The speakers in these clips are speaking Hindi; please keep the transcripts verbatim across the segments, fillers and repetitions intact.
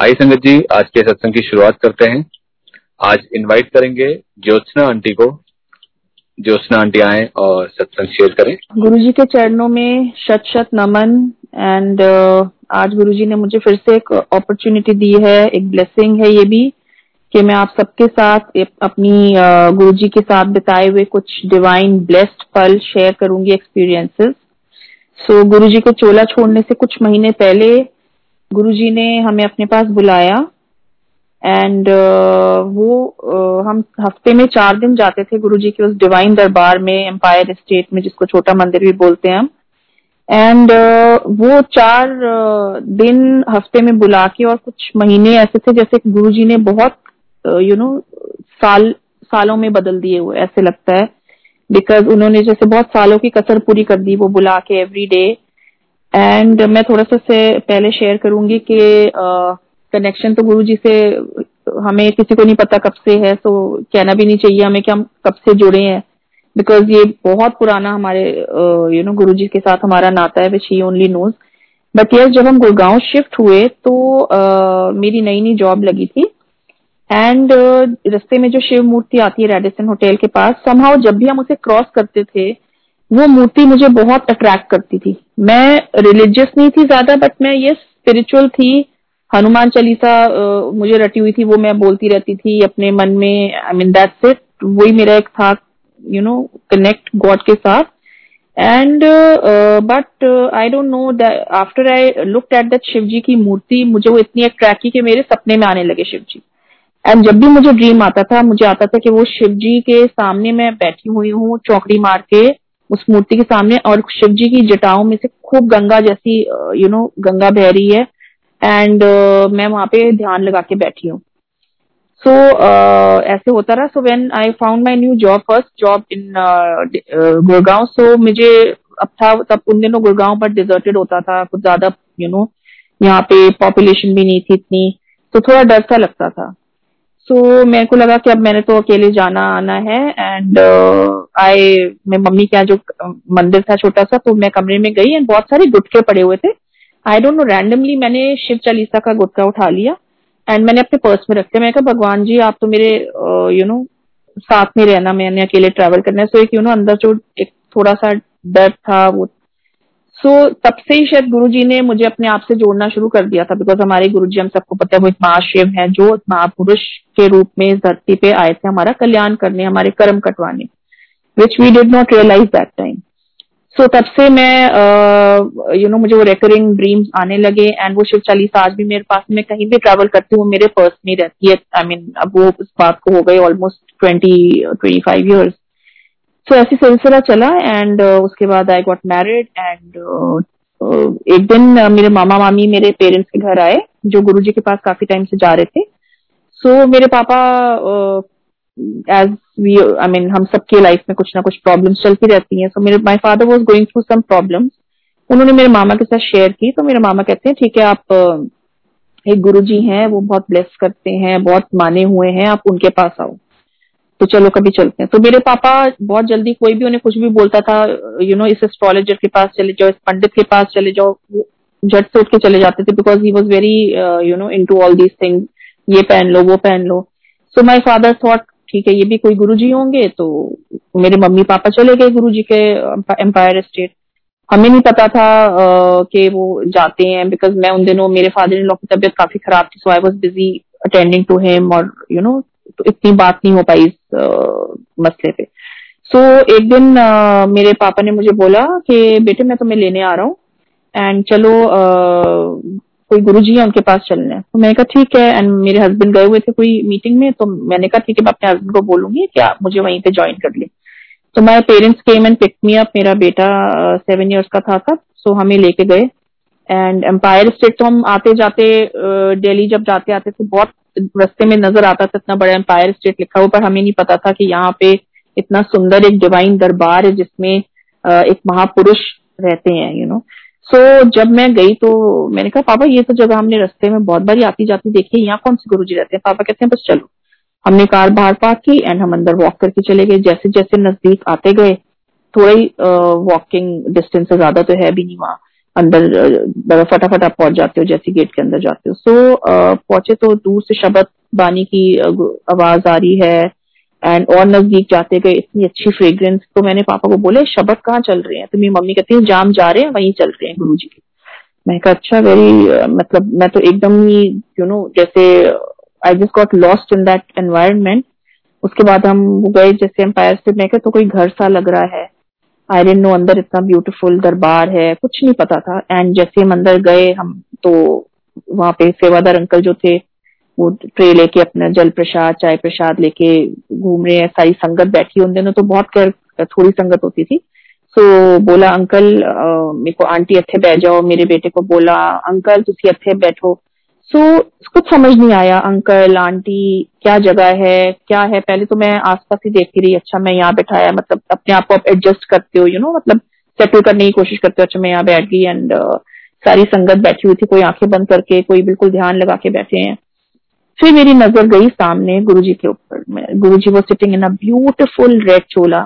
हाय संगत जी, आज के सत्संग की शुरुआत करते हैं। आज इनवाइट करेंगे ज्योत्सना आंटी को। ज्योत्सना आंटी आए और सत्संग शेयर करें। गुरुजी के चरणों में शत शत नमन। एंड uh, आज गुरुजी ने मुझे फिर से एक अपॉर्चुनिटी दी है, एक ब्लेसिंग है ये भी कि मैं आप सबके साथ अपनी uh, गुरुजी के साथ बिताए हुए कुछ डिवाइन ब्लेस्ड पल शेयर करूंगी, एक्सपीरियंसेस। सो so, गुरुजी को चोला छोड़ने से कुछ महीने पहले गुरुजी ने हमें अपने पास बुलाया। एंड uh, वो uh, हम हफ्ते में चार दिन जाते थे गुरुजी के उस डिवाइन दरबार में, एम्पायर स्टेट में, जिसको छोटा मंदिर भी बोलते हैं हम। एंड uh, वो चार uh, दिन हफ्ते में बुला के, और कुछ महीने ऐसे थे जैसे गुरुजी ने बहुत यू नो साल सालों में बदल दिए हुए ऐसे लगता है, बिकॉज उन्होंने जैसे बहुत सालों की कसर पूरी कर दी वो बुला के एवरी डे। एंड मैं थोड़ा सा से पहले शेयर करूंगी कि कनेक्शन uh, तो गुरुजी से हमें किसी को नहीं पता कब से है, सो कहना भी नहीं चाहिए हमें कि हम कब से जुड़े हैं, बिकॉज ये बहुत पुराना हमारे यू नो गुरुजी के साथ हमारा नाता है, which he only knows. But yes, जब हम गुड़गांव शिफ्ट हुए तो uh, मेरी नई नई जॉब लगी थी। एंड uh, रस्ते में जो शिव मूर्ति आती है रेडिसन होटल के पास, समहाउ जब भी हम उसे क्रॉस करते थे वो मूर्ति मुझे बहुत अट्रैक्ट करती थी। मैं रिलीजियस नहीं थी ज्यादा, बट मैं ये स्पिरिचुअल थी। हनुमान चालीसा uh, मुझे रटी हुई थी, वो मैं बोलती रहती थी अपने मन में। आई मीन दैट्स इट, वही मेरा एक था यू नो कनेक्ट गॉड के साथ। And but I don't know, after I looked at that Shiv ji की मूर्ति, मुझे वो इतनी अट्रैक्ट की कि मेरे सपने में आने लगे शिव जी। एंड जब भी मुझे ड्रीम आता था, मुझे आता था कि वो शिव जी के सामने मैं बैठी हुई हूँ चौकड़ी मार के उस मूर्ति के सामने, और शिव जी की जटाओं में से खूब गंगा जैसी यू नो गंगा बह रही है। एंड uh, मैं वहां पे ध्यान लगा के बैठी हूँ। सो so, uh, ऐसे होता रहा। So when I found my new job, first job in Gurgaon, so मुझे अब था तब उन दिनों गुड़गांव पर डिजर्टेड होता था, कुछ ज्यादा यू नो यहाँ पे पॉपुलेशन भी नहीं थी इतनी, तो थोड़ा डर सा लगता था। सो so, मेरे को लगा कि अब मैंने तो अकेले जाना आना है। एंड आई uh, मैं मम्मी के यहाँ जो मंदिर था छोटा सा, तो मैं कमरे में गई एंड बहुत सारे गुटके पड़े हुए थे। आई डोंट नो, रैंडमली मैंने शिव चालीसा का गुटका उठा लिया एंड मैंने अपने पर्स में रख दिया। मैंने कहा भगवान जी आप तो मेरे यू नो साथ में रहना, मैंने अकेले ट्रैवल करना है। सो एक यू नो अंदर जो एक थोड़ा सा डर था वो, सो so, तब से ही शायद गुरुजी ने मुझे अपने आप से जोड़ना शुरू कर दिया था, बिकॉज हमारे गुरुजी हम सबको पता है वो एक महाशिव हैं जो महापुरुष के रूप में इस धरती पे आए थे हमारा कल्याण करने, हमारे कर्म कटवाने, which we did not realise that time. So तब से मैं you uh, know you know, मुझे वो रिकरिंग ड्रीम्स आने लगे। एंड वो शिव चालीसा आज भी मेरे पास, मैं कहीं भी ट्रेवल करती हूँ मेरे पर्स में रहती है। आई I मीन mean, अब वो इस बात को हो गई almost twenty twenty five years. So so, ऐसी सिलसिला चला। एंड uh, उसके बाद आई गॉट मैरिड। एंड एक दिन uh, मेरे मामा मामी मेरे पेरेंट्स के घर आए जो गुरुजी के पास काफी टाइम से जा रहे थे। सो so, मेरे पापा एज वी आई मीन हम सबके लाइफ में कुछ ना कुछ प्रॉब्लम्स चलती रहती हैं। सो so, मेरे my father was going through some problems, उन्होंने मेरे मामा के साथ शेयर की। तो मेरे मामा कहते हैं ठीक है आप uh, एक गुरुजी हैं, वो बहुत ब्लेस करते हैं, बहुत माने हुए हैं, आप उनके पास आओ, तो चलो कभी चलते हैं। तो मेरे पापा बहुत जल्दी, कोई भी उन्हें कुछ भी बोलता था यू you नो know, इस एस्ट्रोलॉजर के पास चले जाओ, इस पंडित के पास चले जाओ, वो झट से उठ के चले जाते थे, because he was very you know into all these thing, ये पहन लो वो पहन लो। सो माय फादर थॉट ठीक है ये भी कोई गुरुजी होंगे, तो मेरे मम्मी पापा चले गए गुरुजी के एम्पायर स्टेट। हमें नहीं पता था uh, कि वो जाते हैं, बिकॉज मैं उन दिनों मेरे फादर इन लॉ की तबियत काफी खराब थी, so I was busy attending to him, और यू नो तो इतनी बात नहीं हो पाई इस आ, मसले पे। सो so, एक दिन आ, मेरे पापा ने मुझे बोला कि बेटे मैं तुम्हें लेने आ रहा हूँ एंड चलो आ, कोई गुरुजी है उनके पास चलना है। तो मैंने कहा ठीक है। एंड मेरे हस्बैंड गए हुए थे कोई मीटिंग में, तो मैंने कहा ठीक है मैं अपने हस्बैंड को बोलूंगी कि आप मुझे वहीं पे ज्वाइन कर लें। तो my parents came and pick me up. मेरा बेटा सेवन ईयर्स का था तब, सो so, हमें लेके गए। एंड एम्पायर स्टेट तो हम आते जाते दिल्ली जब जाते आते थे बहुत रस्ते में नजर आता था, इतना बड़ा एम्पायर स्टेट लिखा हुआ, पर हमें नहीं पता था कि यहाँ पे इतना सुंदर एक डिवाइन दरबार है जिसमें एक महापुरुष रहते हैं यू नो। सो जब मैं गई तो मैंने कहा पापा ये तो जगह हमने रस्ते में बहुत बार आती जाती देखी, यहाँ कौन से गुरुजी रहते हैं। पापा कहते हैं बस चलो। हमने कार बाहर पार्क की एंड हम अंदर वॉक करके चले गए। जैसे जैसे नजदीक आते गए, थोड़ी वॉकिंग डिस्टेंस से ज्यादा तो है भी नहीं वहां, अंदर फटाफट आप पहुंच जाते हो जैसे गेट के अंदर जाते हो। सो so, पहुंचे तो दूर से शब्द बानी की आवाज आ रही है एंड और नजदीक जाते गए इतनी अच्छी फ्रेग्रेंस। तो मैंने पापा को बोले शब्द कहाँ चल रहे हैं, तो मेरी मम्मी कहती है जाम जा रहे हैं वहीं चल रहे हैं गुरुजी के। मैं कहा अच्छा वेरी, मतलब मैं तो एकदम ही यू नो जैसे I just got lost in that environment. उसके बाद हम गए जैसे एम्पायर स्टेट, मैं कहा तो कोई घर सा लग रहा है, आई डेंट नो अंदर इतना ब्यूटीफुल दरबार है, कुछ नहीं पता था। एंड जैसे हम अंदर गए हम तो वहां पे सेवादार अंकल जो थे वो ट्रे लेके अपना जल प्रसाद चाय प्रसाद लेके घूम रहे हैं, सारी संगत बैठी उन दिनों तो बहुत कर, थोड़ी संगत होती थी। सो so, बोला अंकल मेरे को आंटी अथे बैठ जाओ, मेरे बेटे को बोला अंकल तुसी अथे बैठो। सो so, कुछ समझ नहीं आया अंकल आंटी क्या जगह है क्या है। पहले तो मैं आसपास ही देखती रही, अच्छा मैं यहाँ बैठाया, मतलब अपने आप को आप एडजस्ट करते हो यू नो, मतलब सेटल करने की कोशिश करते हो। अच्छा मैं यहाँ बैठ गई एंड uh, सारी संगत बैठी हुई थी, कोई आंखें बंद करके कोई बिल्कुल ध्यान लगा के बैठे हैं। फिर मेरी नजर गई सामने गुरुजी के ऊपर, गुरुजी वो sitting in a beautiful red चोला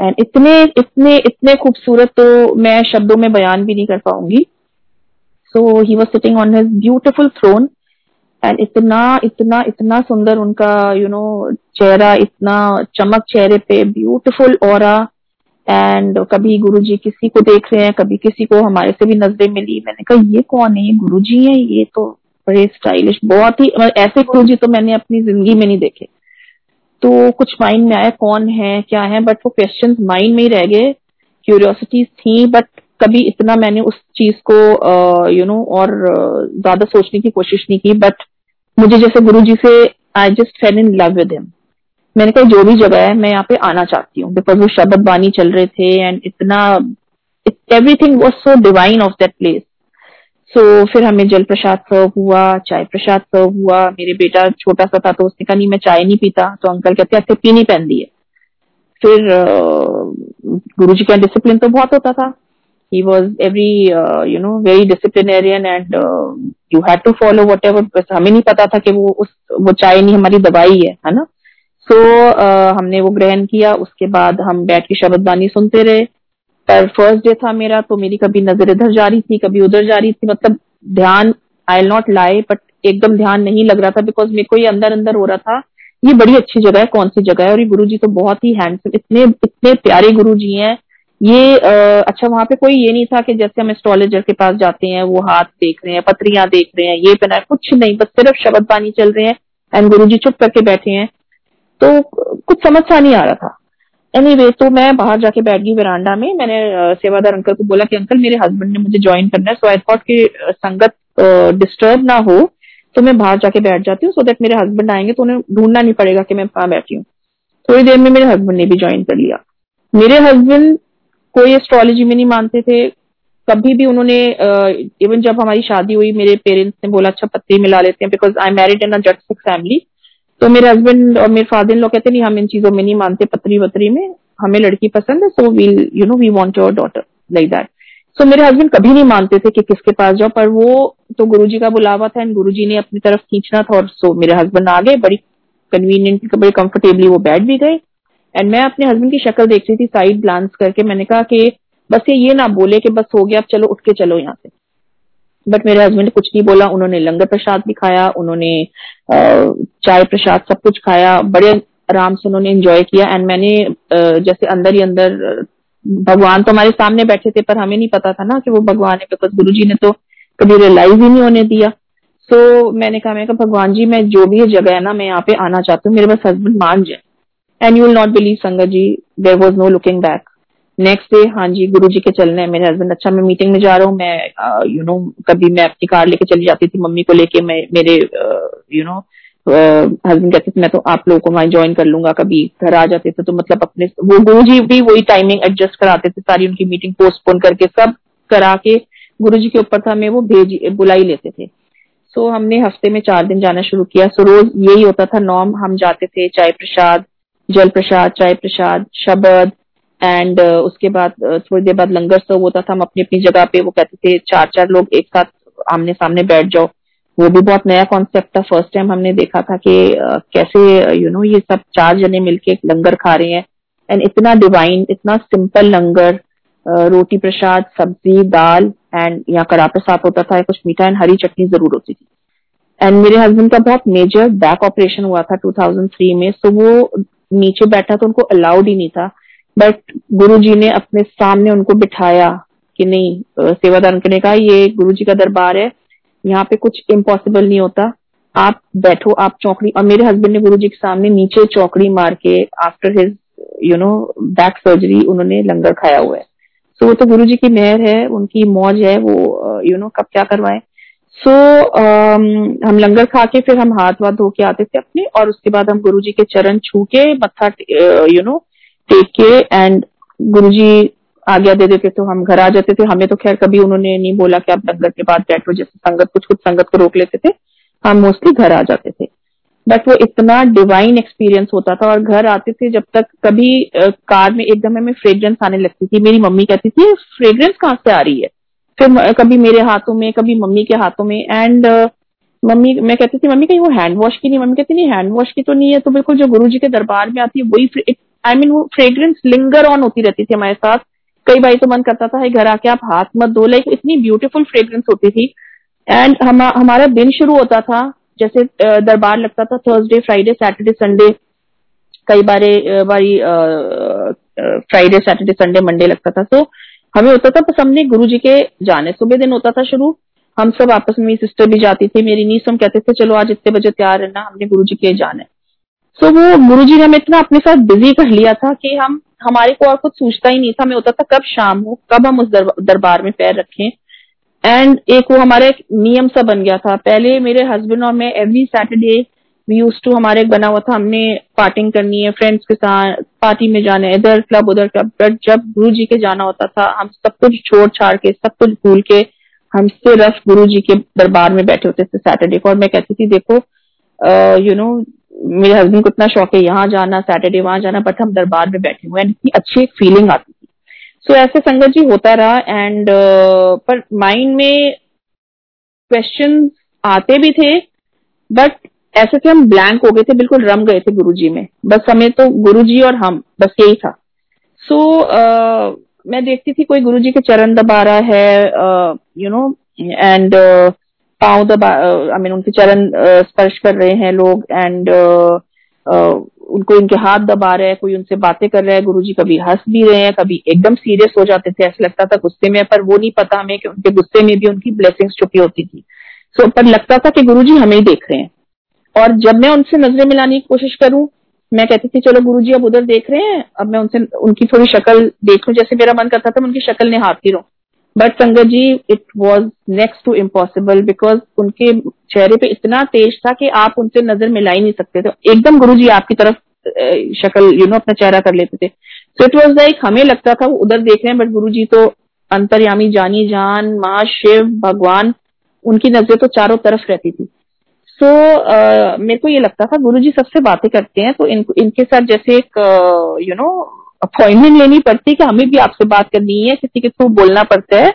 एंड इतने इतने इतने खूबसूरत तो मैं शब्दों में बयान भी नहीं कर पाऊंगी। So he was sitting on his beautiful throne and इतना इतना इतना सुंदर उनका यू नो चेहरा, इतना चमक चेहरे पे, ब्यूटीफुल ऑरा। एंड कभी गुरुजी किसी को देख रहे हैं, कभी किसी को, हमारे से भी नजरें मिली। मैंने कहा ये कौन है, ये गुरुजी है, ये तो बड़े स्टाइलिश, बहुत ही ऐसे गुरुजी तो मैंने अपनी जिंदगी में नहीं देखे। तो कुछ माइंड में आया कौन है क्या है, बट वो क्वेश्चंस माइंड में ही रह गए, क्यूरियोसिटीज थी बट कभी इतना मैंने उस चीज को यू नो और ज्यादा सोचने की कोशिश नहीं की। बट मुझे जैसे गुरुजी से I just fell in love with him. मैंने कहा जो भी जगह है मैं यहाँ पे आना चाहती हूँ, बिकॉज वो शब्द बानी चल रहे थे एंड इतना everything was so divine of that place. So so, फिर हमें जल प्रसाद सर्व हुआ, चाय प्रसाद सर्व हुआ। मेरे बेटा छोटा सा था तो उसने कहा नहीं मैं चाय नहीं पीता, तो अंकल कहते हैं पीनी पहनती है। फिर गुरुजी का डिसिप्लिन तो बहुत होता था, he was every you know very disciplinarian and you had to follow whatever. हमें नहीं पता था कि वो उस वो चाय नहीं हमारी दवाई है, है ना। सो so, uh, हमने वो ग्रहण किया। उसके बाद हम बैठ के शब्द बानी सुनते रहे। पर फर्स्ट डे था मेरा तो मेरी कभी नजर इधर जा रही थी कभी उधर जा रही थी, मतलब ध्यान I will not lie but एकदम ध्यान नहीं लग रहा था, बिकॉज मेरे को ये अंदर अंदर हो रहा था ये बड़ी अच्छी जगह है कौन सी जगह है। और ये गुरुजी तो बहुत ही हैंडसम, इतने इतने प्यारे गुरुजी हैं ये। आ, अच्छा वहां पे कोई ये नहीं था कि जैसे हम एस्ट्रोलॉजर के पास जाते हैं वो हाथ देख रहे हैं पत्रियां देख रहे हैं ये पहना, कुछ नहीं, बस सिर्फ शब्द बानी चल रहे हैं एंड गुरुजी चुप करके बैठे हैं। तो कुछ समझ सा नहीं आ रहा था। एनीवे तो मैं बाहर जाके बैठ गई वरांडा में। मैंने सेवादार अंकल को बोला कि अंकल मेरे हस्बैंड ने मुझे ज्वाइन करना है, सो आई थॉट कि संगत डिस्टर्ब ना हो तो मैं बाहर जाके बैठ जाती हूँ, सो दैट मेरे हस्बैंड आएंगे तो उन्हें ढूंढना नहीं पड़ेगा कि मैं कहाँ बैठी हूँ। थोड़ी देर में मेरे हस्बैंड ने भी ज्वाइन कर लिया। मेरे हस्बैंड कोई एस्ट्रोलॉजी में नहीं मानते थे कभी भी, उन्होंने इवन जब हमारी शादी हुई मेरे पेरेंट्स ने बोला अच्छा पत्नी मिला लेते हैं, because I married in a Jat Sikh family. तो मेरे हस्बैंड और मेरे फादर इन लोग कहते नहीं हम इन चीजों में नहीं मानते, पत्री वत्री में हमें लड़की पसंद है, so we you know we want your daughter like that. So मेरे हस्बैंड कभी नहीं मानते थे कि किसके पास जाओ, पर वो तो गुरुजी का बुलावा था एंड गुरुजी ने अपनी तरफ खींचना था। और सो मेरे हस्बैंड आ गए, बड़ी कन्वीनियंट बड़ी कंफर्टेबली वो बैठ भी गए एंड मैं अपने हस्बैंड की शक्ल देख रही थी साइड ग्लांस करके। मैंने कहा कि बस ये ये ना बोले कि बस हो गया अब चलो उठ के चलो यहाँ से, बट मेरे हस्बैंड कुछ नहीं बोला। उन्होंने लंगर प्रसाद भी खाया, उन्होंने चाय प्रसाद सब कुछ खाया, बड़े आराम से उन्होंने एंजॉय किया। एंड मैंने जैसे अंदर ही अंदर भगवान तो हमारे सामने बैठे थे पर हमें नहीं पता था ना कि वो भगवान है, बिकॉज गुरु जी ने तो कभी रियलाइज ही नहीं होने दिया। सो मैंने कहा मैं कहा भगवान जी मैं जो भी ये जगह है ना मैं यहाँ पे आना चाहती हूँ, मेरे बस हस्बैंड मान जाए। And you will not believe संगत जी, there was no looking back. Next day हाँ जी गुरुजी के चलने हैं। मेरे हस्बैंड अच्छा मैं मीटिंग में जा रहा हूँ, मैं यू नो कभी मैं अपनी कार लेके चली जाती थी मम्मी को लेके, मैं मेरे यू नो हस्बैंड कहते थे मैं तो आप लोगों को वहां ज्वाइन कर लूंगा, कभी घर आ जाते थे तो मतलब अपने वो गुरुजी भी वही टाइमिंग एडजस्ट कराते थे, सारी उनकी मीटिंग पोस्टपोन करके सब करा के गुरुजी के ऊपर था मैं वो भेज बुला ही लेते थे। सो so, हमने हफ्ते में चार दिन जाना शुरू किया। सो so, रोज यही होता था नॉर्म, हम जाते थे चाय प्रसाद जल प्रसाद चाय प्रसाद शब्द एंड uh, उसके बाद uh, थोड़ी देर बाद लंगर सर्व होता था। हम अपनी अपनी जगह पे वो कहते थे चार चार लोग एक साथ आमने सामने बैठ जाओ, वो भी बहुत नया कॉन्सेप्ट था, फर्स्ट टाइम हमने देखा था कि uh, कैसे you uh, know you know, ये सब चार जने मिलके लंगर खा रहे हैं एंड इतना डिवाइन इतना सिंपल लंगर रोटी, प्रसाद, सब्जी, दाल एंड यहाँ कड़ा प्रसाद होता था, कुछ मीठा एंड हरी चटनी जरूर होती थी। एंड मेरे हस्बैंड का बहुत मेजर बैक ऑपरेशन हुआ था दो हज़ार तीन में, सो वो नीचे बैठा तो उनको अलाउड ही नहीं था, बट गुरुजी ने अपने सामने उनको बिठाया कि नहीं, सेवादान करने का, ये गुरुजी का दरबार है, यहाँ पे कुछ इम्पॉसिबल नहीं होता, आप बैठो, आप चौकड़ी। और मेरे हस्बैंड ने गुरुजी के सामने नीचे चौकड़ी मार के after his you know back surgery उन्होंने लंगर खाया हुआ है। सो so, वो तो गुरुजी की मेहर है, उनकी मौज है, वो यू नो कब क्या करवाए। सो so, um, हम लंगर खा के फिर हम हाथ वाथ धो के आते थे अपने, और उसके बाद हम गुरुजी के चरण छू के मत्था यू नो टेक के एंड गुरुजी आज्ञा दे देते तो हम घर आ जाते थे। हमें तो खैर कभी उन्होंने नहीं बोला कि आप लंगर के बाद बैठो, जैसे संगत कुछ कुछ संगत को रोक लेते थे, हम मोस्टली घर आ जाते थे। बट वो इतना डिवाइन एक्सपीरियंस होता था, और घर आते थे जब तक कभी uh, कार में एकदम हमें फ्रेग्रेंस आने लगती थी, मेरी मम्मी कहती थी फ्रेग्रेंस कहाँ से आ रही है, फिर कभी मेरे हाथों में, कभी मम्मी के हाथों में। एंड uh, मम्मी, मैं कहती थी मम्मी कहीं वो हैंड वॉश की नहीं, मम्मी कहती नहीं हैंड वॉश की तो नहीं है, तो बिल्कुल जो गुरुजी के दरबार में आती है वही, आई मीन वो फ्रेग्रेंस लिंगर ऑन होती रहती थी हमारे साथ। कई बार तो मन करता था घर आके आप हाथ मत धो, लाइक इतनी ब्यूटीफुल फ्रेग्रेंस होती थी। एंड हम, हमारा दिन शुरू होता था जैसे दरबार लगता था थर्सडे, फ्राइडे, सैटरडे, संडे, कई बारे बारी फ्राइडे, सैटरडे, संडे, मंडे लगता था। सो हमें होता था बस हमने गुरुजी के जाने, सुबह दिन होता था शुरू, हम सब आपस में, सिस्टर भी जाती थी, मेरी नीस, हम कहते थे चलो आज इतने बजे तैयार रहना, हमने गुरुजी के जाने। सो वो गुरुजी ने हमें इतना अपने साथ बिजी कर लिया था कि हम, हमारे को और कुछ सोचता ही नहीं था, हमें होता था कब शाम हो, कब हम उस दरबार में पैर रखें। एंड एक वो हमारा एक नियम सा बन गया था। पहले मेरे हस्बैंड और मैं every Saturday we used to, हमारे एक बना हुआ था, हमने पार्टिंग करनी है, फ्रेंड्स के साथ पार्टी में जाना है, इधर क्लब उधर क्लब। बट जब गुरुजी के जाना होता था, हम सब कुछ छोड़ छाड़ के, सब कुछ भूल के, हम सिर्फ गुरुजी के दरबार में बैठे होते थे सैटरडे को। और मैं कहती थी देखो यू नो मेरे हस्बैंड को इतना शौक है यहाँ जाना, सैटरडे वहां जाना, बट हम दरबार में बैठे हुए, इतनी अच्छी एक फीलिंग आती थी। सो so, ऐसे संगत जी होता रहा। एंड uh, पर माइंड में क्वेश्चन आते भी थे, बट ऐसे थे हम ब्लैंक हो गए थे, बिल्कुल रम गए थे गुरुजी में, बस हमें तो गुरुजी और हम, बस यही था। सो so, uh, मैं देखती थी कोई गुरुजी के चरण दबा रहा है यू नो एंड पाँव दबा आई मीन उनके चरण uh, स्पर्श कर रहे हैं लोग, एंड uh, uh, उनको इनके हाथ दबा रहे हैं, कोई उनसे बातें कर रहा है, गुरुजी कभी हंस भी रहे हैं, कभी एकदम सीरियस हो जाते थे, ऐसा लगता था गुस्से में, पर वो नहीं पता हमें कि उनके गुस्से में भी उनकी ब्लेसिंग्स छुपी होती थी। सो so, पर लगता था कि गुरुजी हमें ही देख रहे हैं। और जब मैं उनसे नजरें मिलाने की कोशिश करूं, मैं कहती थी चलो गुरुजी अब उधर देख रहे हैं, अब मैं उनसे उनकी थोड़ी शक्ल देख लूं, जैसे मेरा मन करता था मैं उनकी शक्ल निहारती रहूं। बट संगत जी it was next to impossible, because उनके चेहरे पे इतना तेज था कि आप उनसे नजर मिला ही नहीं सकते थे, एकदम गुरुजी आपकी तरफ शक्ल यू नो अपना चेहरा कर लेते थे। सो इट वॉज लाइक हमें लगता था वो उधर देख रहे हैं, बट गुरुजी तो अंतर्यामी, जानी जान, माँ शिव भगवान, उनकी नजरें तो चारों तरफ रहती थी। सो so, uh, मेरे को ये लगता था गुरुजी सबसे बातें करते हैं, तो इन, इनके साथ जैसे एक यू नो अपॉइंटमेंट लेनी पड़ती है कि हमें भी आपसे बात करनी है, किसी के थ्रू बोलना पड़ता है,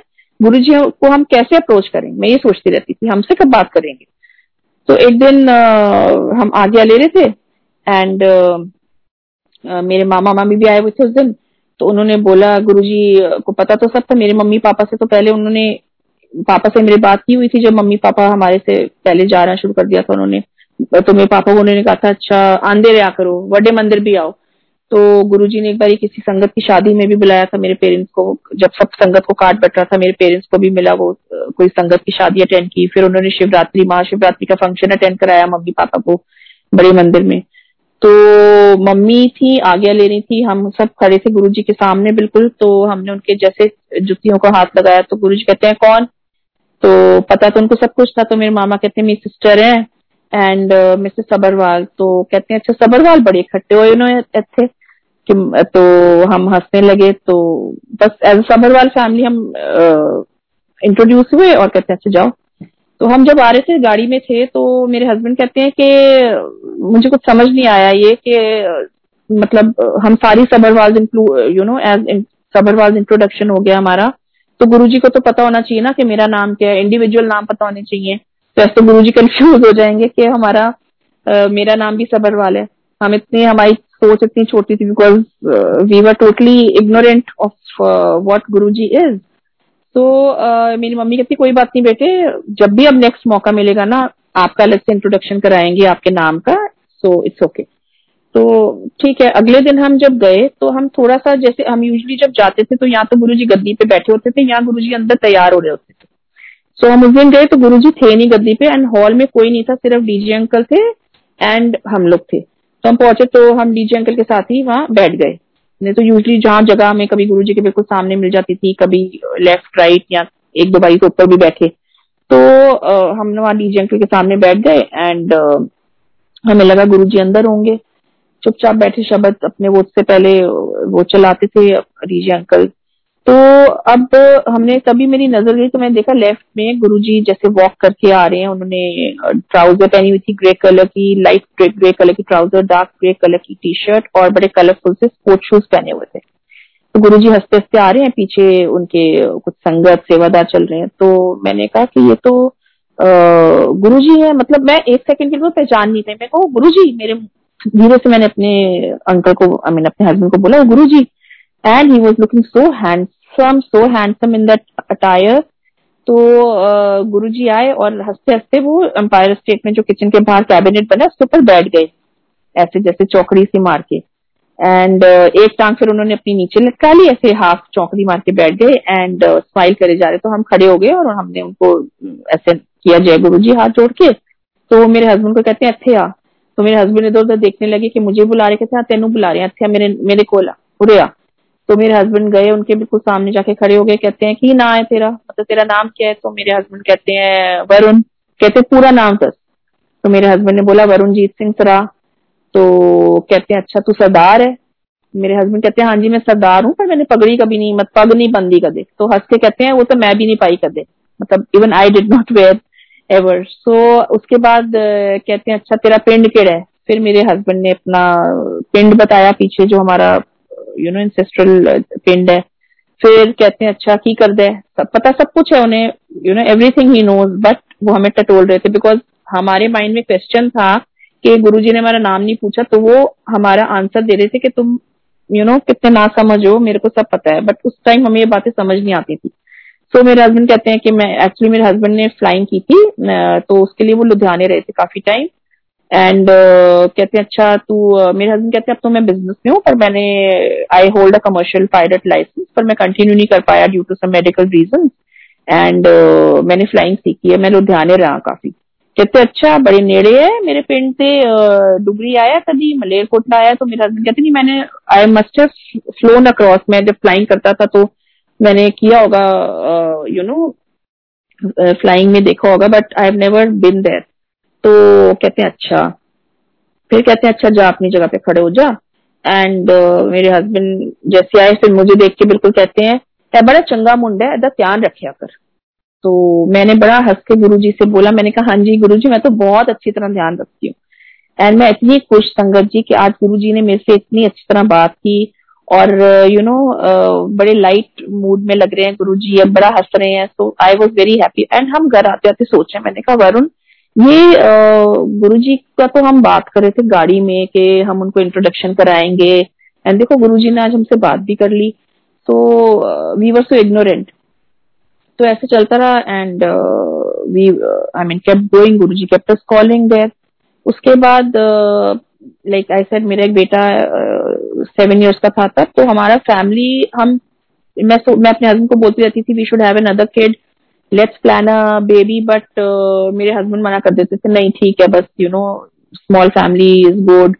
गुरुजी को हम कैसे अप्रोच करेंगे, मैं ये सोचती रहती थी हमसे कब बात करेंगे। तो एक दिन uh, हम आज्ञा ले रहे थे एंड uh, uh, मेरे मामा मामी भी आए हुए थे उस दिन, तो उन्होंने बोला गुरुजी को पता तो सब था, मेरे मम्मी पापा से तो पहले उन्होंने, पापा से मेरी बात की हुई थी जब मम्मी पापा हमारे से पहले जाना शुरू कर दिया था उन्होंने, तो मेरे पापा को उन्होंने कहा था अच्छा आंधे रहा करो, वडे मंदिर भी आओ। तो गुरुजी ने एक बार किसी संगत की शादी में भी बुलाया था मेरे पेरेंट्स को, जब सब संगत को काट बैठ रहा था, मेरे पेरेंट्स को भी मिला, वो कोई संगत की शादी अटेंड की, फिर उन्होंने शिवरात्रि, महाशिवरात्रि का फंक्शन अटेंड कराया मम्मी पापा को बड़े मंदिर में। तो मम्मी थी, आज्ञा ले रही थी, हम सब खड़े थे गुरुजी के सामने बिल्कुल, तो हमने उनके जैसे जुतियों को हाथ लगाया, तो गुरुजी कहते हैं कौन, तो पता तो उनको सब कुछ था, तो मेरे मामा कहते हैं मेरी सिस्टर है एंड मिसेस सबरवाल। तो कहते हैं अच्छा सबरवाल बड़े इकट्ठे हुए थे, तो हम हंसने लगे, तो बस एज सबरवाल फैमिली हम इंट्रोड्यूस uh, हुए और कहते हैं अच्छा जाओ। तो हम जब आ रहे थे गाड़ी में थे, तो मेरे हस्बैंड कहते हैं कि मुझे कुछ समझ नहीं आया ये कि मतलब हम सारी Sabharwal you know as Sabharwal introduction हो गया हमारा, तो गुरुजी को तो पता होना चाहिए ना कि मेरा नाम क्या है, इंडिविजुअल नाम पता होने चाहिए, तो ऐसे तो गुरुजी कंफ्यूज हो जाएंगे कि हमारा आ, मेरा नाम भी सबरवाल है, हम इतने हमारी सोच इतनी छोटी थी because we were totally ignorant of what Guruji is. तो मेरी मम्मी कहती कोई बात नहीं बेटे, जब भी अब नेक्स्ट मौका मिलेगा ना आपका अलग से इंट्रोडक्शन कराएंगे आपके नाम का, सो इट्स ओके। तो ठीक है, अगले दिन हम जब गए तो हम थोड़ा सा जैसे हम यूजुअली जब जाते थे तो यहाँ तो गुरुजी गद्दी पे बैठे होते थे, यहाँ गुरुजी अंदर तैयार हो रहे होते थे। सो so, हम उस दिन गए तो गुरुजी थे नहीं गद्दी पे, एंड हॉल में कोई नहीं था, सिर्फ डीजे अंकल थे एंड हम लोग थे। तो हम पहुंचे तो हम डीजे अंकल के साथ ही वहाँ बैठ गए। नहीं तो यूजली जहाँ जगह हमें कभी गुरुजी के बिल्कुल सामने मिल जाती थी, कभी लेफ्ट राइट या एक दो बारी के ऊपर भी बैठे, तो uh, हम वहाँ डीजे अंकल के सामने बैठ गए। एंड uh, हमें लगा गुरुजी अंदर होंगे, चुपचाप बैठे शब्द अपने वो से पहले वो चलाते थे डीजे अंकल। तो अब हमने तभी मेरी नजर गई तो मैंने देखा लेफ्ट में गुरुजी जैसे वॉक करके आ रहे हैं, उन्होंने ट्राउजर पहनी हुई थी ग्रे कलर की, लाइट ग्रे कलर की ट्राउजर, डार्क ग्रे कलर की टी शर्ट और बड़े कलरफुल से स्पोर्ट शूज पहने हुए थे। तो गुरुजी हंसते हंसते आ रहे हैं, पीछे उनके कुछ संगत सेवादार चल रहे हैं। तो मैंने कहा कि ये तो गुरुजी है, मतलब मैं एक सेकंड के लिए पहचान नहीं पाई। मैं कहा गुरुजी, मेरे धीरे से मैंने अपने अंकल को आई मीन अपने हस्बैंड को बोला Guruji, and he was looking so handsome so handsome in that attire. तो गुरुजी आए और हंसते हंसते वो एम्पायर स्टेट में जो किचन के बाहर कैबिनेट बना उसके ऊपर बैठ गए ऐसे जैसे चौकड़ी से मार के, एंड एक टांग फिर उन्होंने अपनी नीचे लटका ली, ऐसे हाफ चौकड़ी मार के बैठ गए एंड स्माइल करे जा रहे। तो हम खड़े हो गए और हमने उनको ऐसे किया जय गुरुजी हाथ जोड़ के। तो मेरे हस्बैंड को कहते हैं अच्छे आ, तो मेरे हस्बैंड इधर उधर देखने लगे कि मुझे बुला रहे, कहते हैं तेनू बुला रहे हैं, अच्छा मेरे मेरे को ला उरे आ। तो मेरे हस्बैंड गए उनके बिल्कुल सामने जाके खड़े हो गए, कहते हैं कि ना है तेरा, मतलब तेरा नाम क्या है। तो मेरे हस्बैंड कहते हैं वरुण, कहते हैं पूरा नाम सर। तो मेरे हस्बैंड ने बोला वरुण जीत सिंह सरा। तो कहते हैं अच्छा तू सरदार है। मेरे हस्बैंड कहते हैं हाँ जी मैं सरदार हूँ, पर मैंने पगड़ी कभी नहीं मत पग नहीं बंदी कदे। तो हंस के कहते हैं वो तो मैं भी नहीं पाई कदे, मतलब even I did not wear ever. So उसके बाद कहते हैं अच्छा तेरा पिंड केड़ा है। फिर मेरे हस्बैंड ने अपना पिंड बताया पीछे जो हमारा यू नो इंसेस्ट्रल पिंड है। फिर कहते हैं अच्छा की कर दे, सब पता सब कुछ है उन्हें, you know everything he knows, but वो हमें टटोल रहे थे बिकॉज हमारे माइंड में क्वेश्चन था कि गुरुजी ने हमारा नाम नहीं पूछा। तो वो हमारा आंसर दे रहे थे कि तुम यू नो कितने ना समझो, मेरे को सब पता है, बट उस टाइम हमें ये बातें समझ नहीं आती थी। तो so, मेरे हस्बैंड कहते हैं कि मैं एक्चुअली मेरे हस्बैंड ने फ्लाइंग की थी, तो उसके लिए वो लुधियाने रहे थे काफी टाइम। एंड uh, कहते हैं अच्छा तू uh, मेरे हस्बैंड कहते हैं अब तो मैं बिजनेस में हूँ, पर मैंने I hold a commercial pilot licence, पर मैं कंटिन्यू नहीं कर पाया due to some medical reason, and मैंने फ्लाइंग सीखी है, मैं लुधियाने रहा काफी। कहते अच्छा बड़े नेड़े है, मेरे पिंड से uh, डुगरी आया तभी मलेरकोटला आया। तो मेरे हस्बैंड कहते नहीं मैंने I must have flown across, मैं जब फ्लाइंग करता था तो मैंने किया होगा यू नो फ्लाइंग में देखा होगा, but I have never been there. तो कहते हैं अच्छा, फिर कहते हैं अच्छा जा अपनी जगह पे खड़े हो जा। एंड uh, मेरे हस्बैंड जैसे आए फिर मुझे देख के बिल्कुल कहते हैं ऐ बड़ा चंगा मुंडा है, ऐदा ध्यान रखिया कर। तो मैंने बड़ा हंस के गुरुजी से बोला, मैंने कहा हाँ जी गुरुजी मैं तो बहुत अच्छी तरह ध्यान रखती हूँ। एंड मैं इतनी खुश संगत जी कि आज गुरुजी ने मेरे से इतनी अच्छी तरह बात की और यू नो बड़े लाइट मूड में लग रहे हैं गुरुजी, अब बड़ा हंस रहे हैं। So I was very happy. And हम घर आते आते सोचे, मैंने कहा वरुण ये uh, गुरुजी का तो हम बात कर रहे थे गाड़ी में कि हम उनको इंट्रोडक्शन कराएंगे, एंड देखो गुरुजी ने आज हमसे बात भी कर ली। So we were so ignorant. तो ऐसे चलता रहा and we I mean kept going, Guruji kept us calling there. उसके बाद uh, लाइक आई सेड मेरा एक बेटा सेवन uh, इयर्स का था तब, तो हमारा फैमिली हम मैं so, मैं अपने हस्बैंड को बोलती रहती थी we should have another kid, let's plan a baby, but मेरे हस्बैंड मना कर देते थे नहीं ठीक है बस you know small family is good.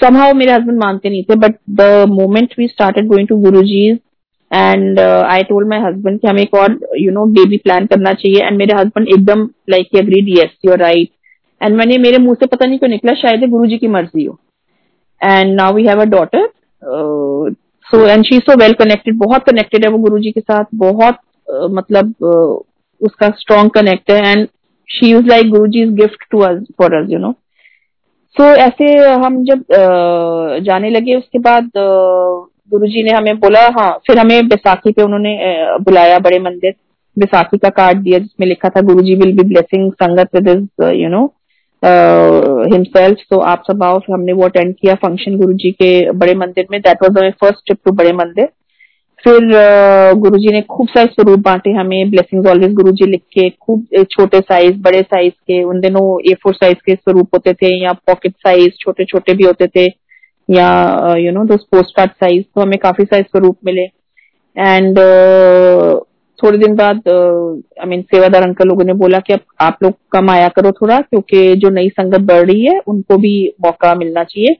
Somehow मेरे हस्बैंड मानते नहीं थे, but the moment we started going to Guruji's and I told my husband कि हमें एक और यू नो बेबी प्लान करना चाहिए, एंड मेरे हस्बैंड एकदम like he agreed yes you are right. And मैंने मेरे मुंह से पता नहीं क्यों निकला, शायद गुरुजी की मर्जी हो। And now we have a daughter, so and she is so well connected, बहुत कनेक्टेड है वो गुरुजी के साथ, बहुत uh, मतलब uh, उसका स्ट्रॉन्ग कनेक्ट है। And she is like Guruji is gift to us for us you know. So ऐसे हम जब uh, जाने लगे उसके बाद uh, गुरुजी ने हमें बोला हाँ, फिर हमें बैसाखी पे उन्होंने uh, बुलाया बड़े मंदिर, बैसाखी का कार्ड दिया जिसमें लिखा था गुरुजी विल बी ब्लेसिंग संगत with his you know himself. So आप सब आओ. हमने वो अटेंड किया फंक्शन गुरुजी के बड़े मंदिर में. That was my first trip to बड़े मंदिर. फिर uh, गुरुजी ने खूब सारे स्वरूप बांटे हमें. ब्लेसिंग्स ऑलवेज गुरुजी लिख के खूब छोटे साइज बड़े साइज के. उन दिनों ए फोर साइज के स्वरूप होते थे या पॉकेट साइज छोटे छोटे भी होते थे या you know those post card size. तो हमें काफी सारे स्वरूप मिले. एंड uh, थोड़े दिन बाद आई मीन सेवादार अंकल लोगों ने बोला कि अब आप लोग कम आया करो थोड़ा, क्योंकि जो नई संगत बढ़ रही है उनको भी मौका मिलना चाहिए.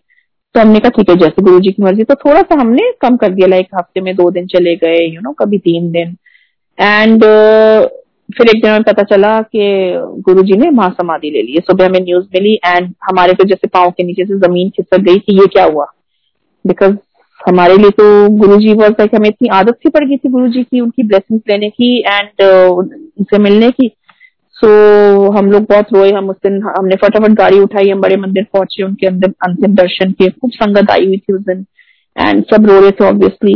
तो हमने कहा ठीक है, जैसे गुरुजी की मर्जी. तो थोड़ा सा हमने कम कर दिया, लाइक हफ्ते में दो दिन चले गए, यू नो कभी तीन दिन. एंड uh, फिर एक दिन हमें पता चला कि गुरुजी ने महासमाधि ले ली. सुबह हमें न्यूज मिली एंड हमारे तो जैसे पाँव के नीचे से जमीन खिसक गई कि ये क्या हुआ. बिकॉज हमारे लिए तो गुरुजी वर्ष तक हमें इतनी आदत सी पड़ गई थी गुरुजी की, उनकी ब्लेसिंग लेने की एंड उनसे मिलने की. सो so, हम लोग बहुत रोए. हम उस दिन हमने फटाफट गाड़ी उठाई, हम बड़े मंदिर पहुंचे, उनके अंदर अंतिम दर्शन किए. खूब संगत आई हुई थी उस दिन एंड सब रो रहे थे ऑब्वियसली.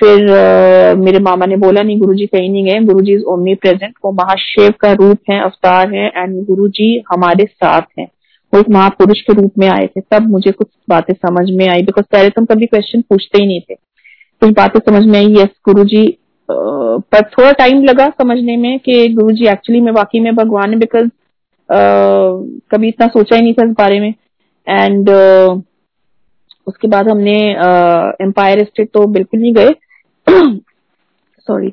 फिर uh, मेरे मामा ने बोला नहीं, गुरुजी कहीं नहीं गए, गुरुजी इज ओमनी प्रेजेंट. वो महाशिव का रूप है, अवतार है एंड गुरुजी हमारे साथ हैं. वो एक महापुरुष के रूप में आए थे. तब मुझे कुछ बातें समझ में आई, बिकॉज पहले तुम कभी क्वेश्चन पूछते ही नहीं थे. कुछ बातें समझ में आई, यस गुरुजी. Uh, पर थोड़ा टाइम लगा समझने में कि गुरुजी एक्चुअली में वाकई में भगवान है, बिकॉज uh, कभी इतना सोचा ही नहीं था इस बारे में. एंड uh, उसके बाद हमने एम्पायर स्टेट तो बिल्कुल नहीं गए, सॉरी,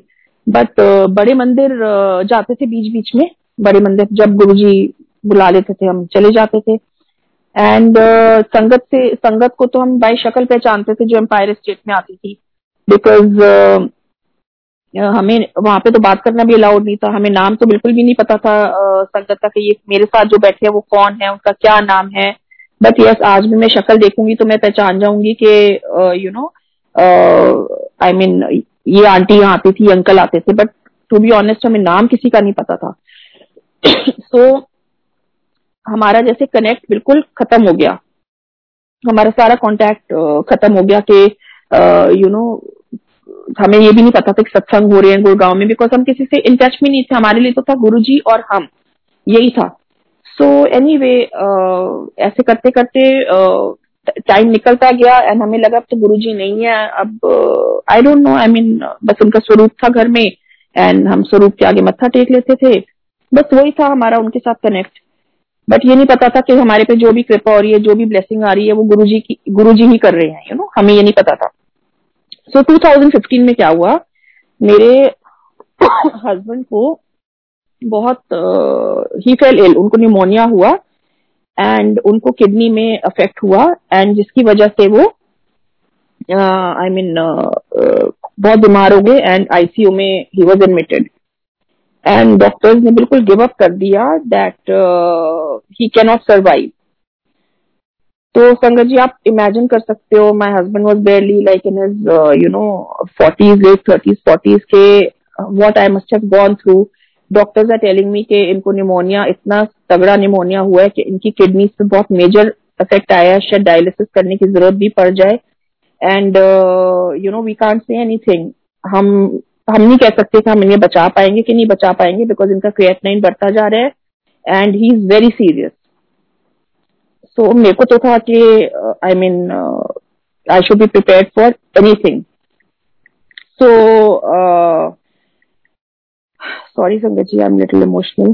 बट uh, बड़े मंदिर uh, जाते थे बीच बीच में. बड़े मंदिर जब गुरुजी बुला लेते थे हम चले जाते थे. एंड uh, संगत से संगत को तो हम बाय शक्ल पहचानते थे जो एम्पायर स्टेट में आती थी, बिकॉज uh, हमें वहां पे तो बात करना भी अलाउड नहीं था. हमें नाम तो बिल्कुल भी नहीं पता था आ, संगत का कि ये मेरे साथ जो बैठे हैं वो कौन है, उनका क्या नाम है. बट यस आज भी मैं शक्ल देखूंगी तो मैं पहचान जाऊंगी कि यू नो आई मीन ये आंटी यहाँ आती थी, अंकल आते थे. बट टू बी ऑनेस्ट हमें नाम किसी का नहीं पता था. सो so, हमारा जैसे कनेक्ट बिल्कुल खत्म हो गया, हमारा सारा कॉन्टेक्ट खत्म हो गया कि यू नो हमें ये भी नहीं पता था कि सत्संग हो रहे हैं गुड़गांव में, बिकॉज हम किसी से इन टच में नहीं थे. हमारे लिए तो था गुरुजी और हम, यही था. सो एनीवे ऐसे करते करते टाइम uh, निकलता गया एंड हमें लगा अब तो गुरुजी नहीं है, अब I don't know, I mean बस उनका स्वरूप था घर में एंड हम स्वरूप के आगे मत्था टेक लेते थे. बस वही था हमारा उनके साथ कनेक्ट. बट ये नहीं पता था कि हमारे पे जो भी कृपा हो रही है, जो भी ब्लेसिंग आ रही है, वो गुरुजी की गुरुजी ही कर रहे हैं, यू नो हमें ये नहीं पता था. So, दो हज़ार पंद्रह में क्या हुआ, मेरे हस्बैंड को बहुत ही फेल इल, उनको न्यूमोनिया हुआ एंड उनको किडनी में अफेक्ट हुआ एंड जिसकी वजह से वो I uh, mean I mean, uh, uh, बहुत बीमार हो गए एंड आईसीयू में ही वाज एडमिटेड. एंड डॉक्टर्स ने बिल्कुल गिव अप कर दिया that he can not survive. तो संगत जी आप इमेजिन कर सकते हो, my husband was barely like in his you know forties, late thirties forties के, what I must have gone through. Doctors are telling me कि इनको निमोनिया, इतना तगड़ा निमोनिया हुआ है कि इनकी किडनी पे बहुत मेजर इफेक्ट आया है, शायद डायलिसिस करने की जरूरत भी पड़ जाए. And you know we can't say anything, हम हम नहीं कह सकते कि हम इन्हें बचा पाएंगे कि नहीं बचा पाएंगे, बिकॉज इनका क्रिएटिनिन बढ़ता जा रहा है and he is very serious. तो मेरे को तो था कि I mean I should be prepared for anything. So sorry संगत जी, I am little emotional.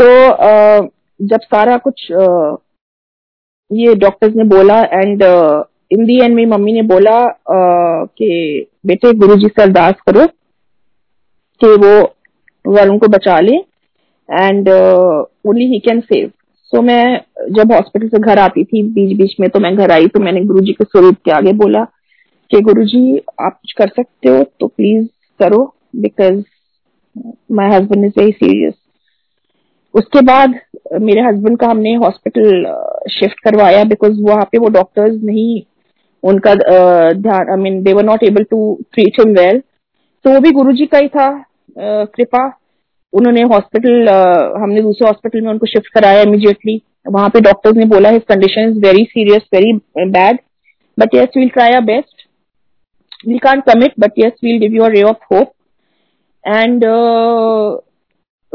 So जब सारा कुछ uh, ये डॉक्टर्स ने बोला एंड इन दी एंड मेरी मम्मी ने बोला uh, कि बेटे गुरुजी से अरदास करो कि वो वालों को बचा ले and only he can save. तो मैं जब हॉस्पिटल से घर आती थी बीच बीच में, तो मैं घर आई तो मैंने गुरुजी के स्वरूप के आगे बोला कि गुरुजी आप कुछ कर सकते हो तो प्लीज करो, because my husband is very serious. उसके बाद मेरे हस्बैंड का हमने हॉस्पिटल शिफ्ट करवाया, बिकॉज वहां पे वो डॉक्टर्स नहीं उनका ध्यान, I mean they were not able to treat him well. तो वो भी गुरुजी का ही था कृपा. उन्होंने हॉस्पिटल हमने दूसरे हॉस्पिटल में उनको शिफ्ट कराया इमीडिएटली. वहां पे डॉक्टर्स ने बोला his condition is very serious, very bad, but yes we will try our best, we can't commit but yes we will give you a ray of hope. And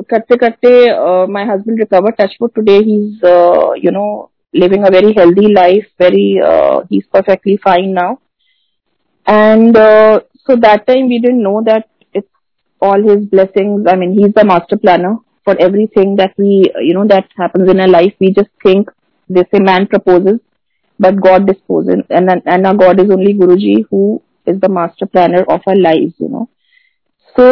करते करते my husband recovered. Touchwood, today he's uh, you know living a very healthy life. Very uh, he's perfectly fine now. And uh, so that time we didn't know that it's all his blessings. I mean, he's the master planner for everything that we you know that happens in our life. We just think they say man proposes, but God disposes, and and our God is only Guruji who is the master planner of our lives. You know. तो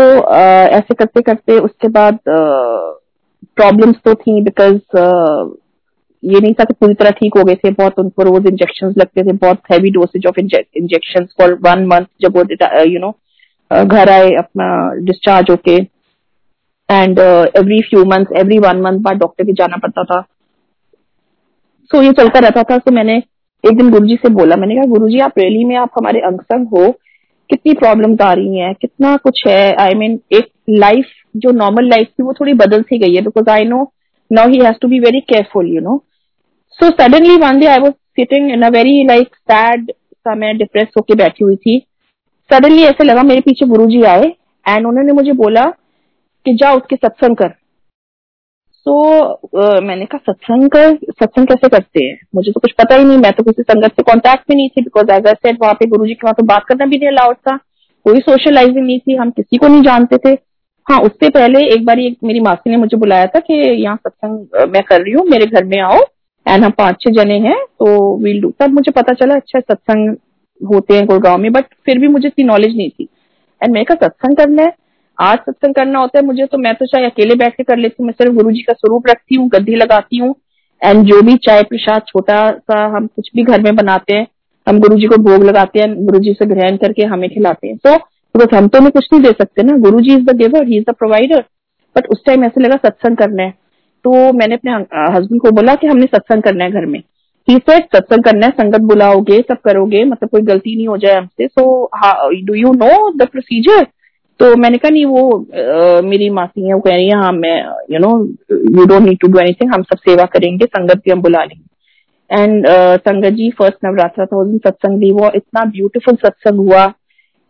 ऐसे करते करते उसके बाद प्रॉब्लम्स तो थी बिकॉज ये नहीं था कि पूरी तरह ठीक हो गए थे. बहुत उनको रोज इंजेक्शन लगते थे, बहुत heavy dosage of injection for one month. जब वो यू नो घर आए अपना डिस्चार्ज होके, and every few month every one month बाद डॉक्टर के जाना पड़ता था. सो ये चलता रहता था. तो मैंने एक दिन गुरुजी से बोला, मैंने कहा गुरुजी आप रैली में आप हमारे अंग संग हो, कितनी प्रॉब्लम्स आ रही हैं, कितना कुछ है. आई मीन एक लाइफ जो नॉर्मल लाइफ थी वो थोड़ी बदल सी गई है because I know now he has to be very careful you know. So suddenly one day I was sitting in a very like sad सा, मैं डिप्रेस होके बैठी हुई थी. सडनली ऐसे लगा मेरे पीछे गुरुजी आए एंड उन्होंने मुझे बोला कि जा उसके सत्संग कर. सो so, uh, मैंने कहा सत्संग कर, सत्संग कैसे करते हैं, मुझे तो कुछ पता ही नहीं. मैं तो किसी संगत से कांटेक्ट में नहीं थी बिकॉज एज आई सेड वहां पे गुरुजी के वहां तो बात करना भी नहीं अलाउड था, कोई सोशलाइजिंग नहीं थी, हम किसी को नहीं जानते थे. हाँ, उससे पहले एक बार एक मेरी मासी ने मुझे बुलाया था कि यहाँ सत्संग मैं कर रही हूँ, मेरे घर में आओ एंड हम पांच छह जने हैं तो वील डू. तब मुझे पता चला अच्छा सत्संग होते हैं गुड़गांव में, बट फिर भी मुझे इतनी नॉलेज नहीं थी. एंड मैंने कहा सत्संग करना है, आज सत्संग करना होता है मुझे, तो मैं तो चाहे अकेले बैठ के कर लेती हूँ. मैं सिर्फ गुरु जी का स्वरूप रखती हूँ, गद्दी लगाती हूँ एंड जो भी चाय प्रसाद छोटा सा हम कुछ भी घर में बनाते हैं हम गुरु जी को भोग लगाते हैं, गुरु जी से ग्रहण करके हमें खिलाते हैं. सो बिकॉज हम तो हमें कुछ नहीं दे सकते ना, Guru ji is the giver, he is the provider. But उस टाइम ऐसे लगा सत्संग करना है, तो मैंने अपने हस्बैंड को बोला कि हमने सत्संग करना है घर में. ही सेड सत्संग करना है, संगत बुलाओगे, सब करोगे, मतलब कोई गलती नहीं हो जाए हमसे. So do you know the procedure? तो मैंने कहा नहीं वो आ, मेरी मासी है, वो कह रही है हाँ मैं you know you don't need to do anything, हम सब सेवा करेंगे, संगत भी हम बुला लेंगे. एंड uh, संगत जी फर्स्ट नवरात्रा था उस दिन सत्संग भी हुआ, इतना ब्यूटीफुल सत्संग हुआ.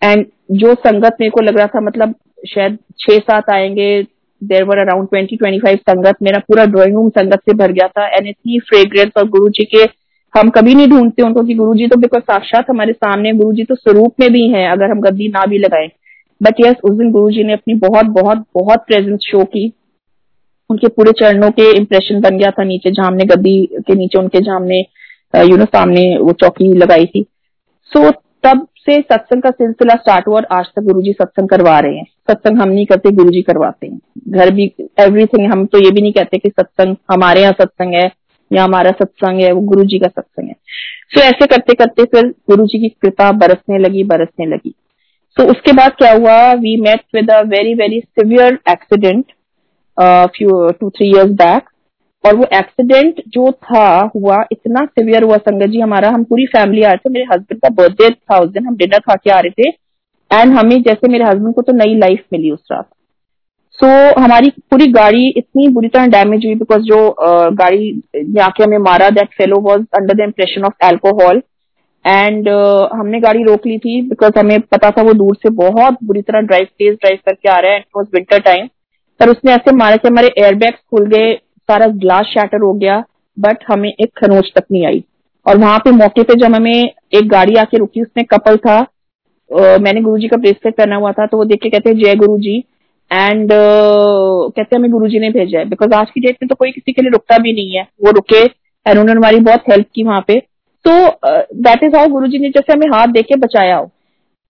एंड जो संगत मेरे को लग रहा था मतलब शायद छह सात आएंगे, there were around twenty twenty five संगत. मेरा पूरा ड्रॉइंग रूम संगत से भर गया था. एंड इतनी फ्रेग्रेंस और गुरु जी के हम कभी नहीं ढूंढते उनको कि गुरु जी तो बिकॉज साक्षात हमारे सामने गुरु जी तो स्वरूप में भी है अगर हम गद्दी ना भी लगाए. बट यस yes, उस दिन गुरुजी ने अपनी बहुत बहुत बहुत प्रेजेंस शो की. उनके पूरे चरणों के इम्प्रेशन बन गया था नीचे, झामने गद्दी के नीचे उनके झामने यू नो सामने वो चौकी लगाई थी. सो so, तब से सत्संग का सिलसिला स्टार्ट हुआ और आज तक गुरुजी सत्संग करवा रहे हैं. सत्संग हम नहीं करते, गुरुजी करवाते हैं घर भी, एवरीथिंग. हम तो ये भी नहीं कहते कि सत्संग हमारे यहाँ सत्संग है या हमारा सत्संग है, वो गुरुजी का सत्संग है. सो so, ऐसे करते करते फिर गुरुजी की कृपा बरसने लगी बरसने लगी. तो उसके बाद क्या हुआ, we met with a very very severe accident few two three years back. और वो एक्सीडेंट जो था हुआ इतना सिवियर हुआ संगत जी हमारा, हम पूरी फैमिली आ रहे थे, मेरे हस्बैंड का बर्थडे था उस दिन, हम डिनर खा के आ रहे थे एंड हमें जैसे मेरे हस्बैंड को तो नई लाइफ मिली उस रात. सो so, हमारी पूरी गाड़ी इतनी बुरी तरह डैमेज हुई बिकॉज जो uh, गाड़ी जाके हमें मारा, that fellow was under the impression of alcohol. And uh, हमने गाड़ी रोक ली थी बिकॉज हमें पता था वो दूर से बहुत बुरी तरह ड्राइव तेज ड्राइव करके आ रहा है. It was winter time. पर उसने ऐसे मारा कि हमारे एयरबैग्स खुल गए, सारा ग्लास शैटर हो गया, बट हमें एक खरोंच तक नहीं आई. और वहां पे मौके पे जब हमें एक गाड़ी आके रुकी, उसमें कपल था, uh, मैंने गुरुजी का ब्रेसलेट पहना हुआ था, तो वो देख के कहते हैं जय गुरुजी. एंड uh, कहते हमें गुरुजी ने भेजा है बिकॉज आज की डेट में तो कोई किसी के लिए रुकता भी नहीं है. वो रुके एंड उन्होंने हमारी बहुत हेल्प की वहां पे. तो दैट इज हाउ गुरुजी ने जैसे हमें हाथ देके बचाया हो.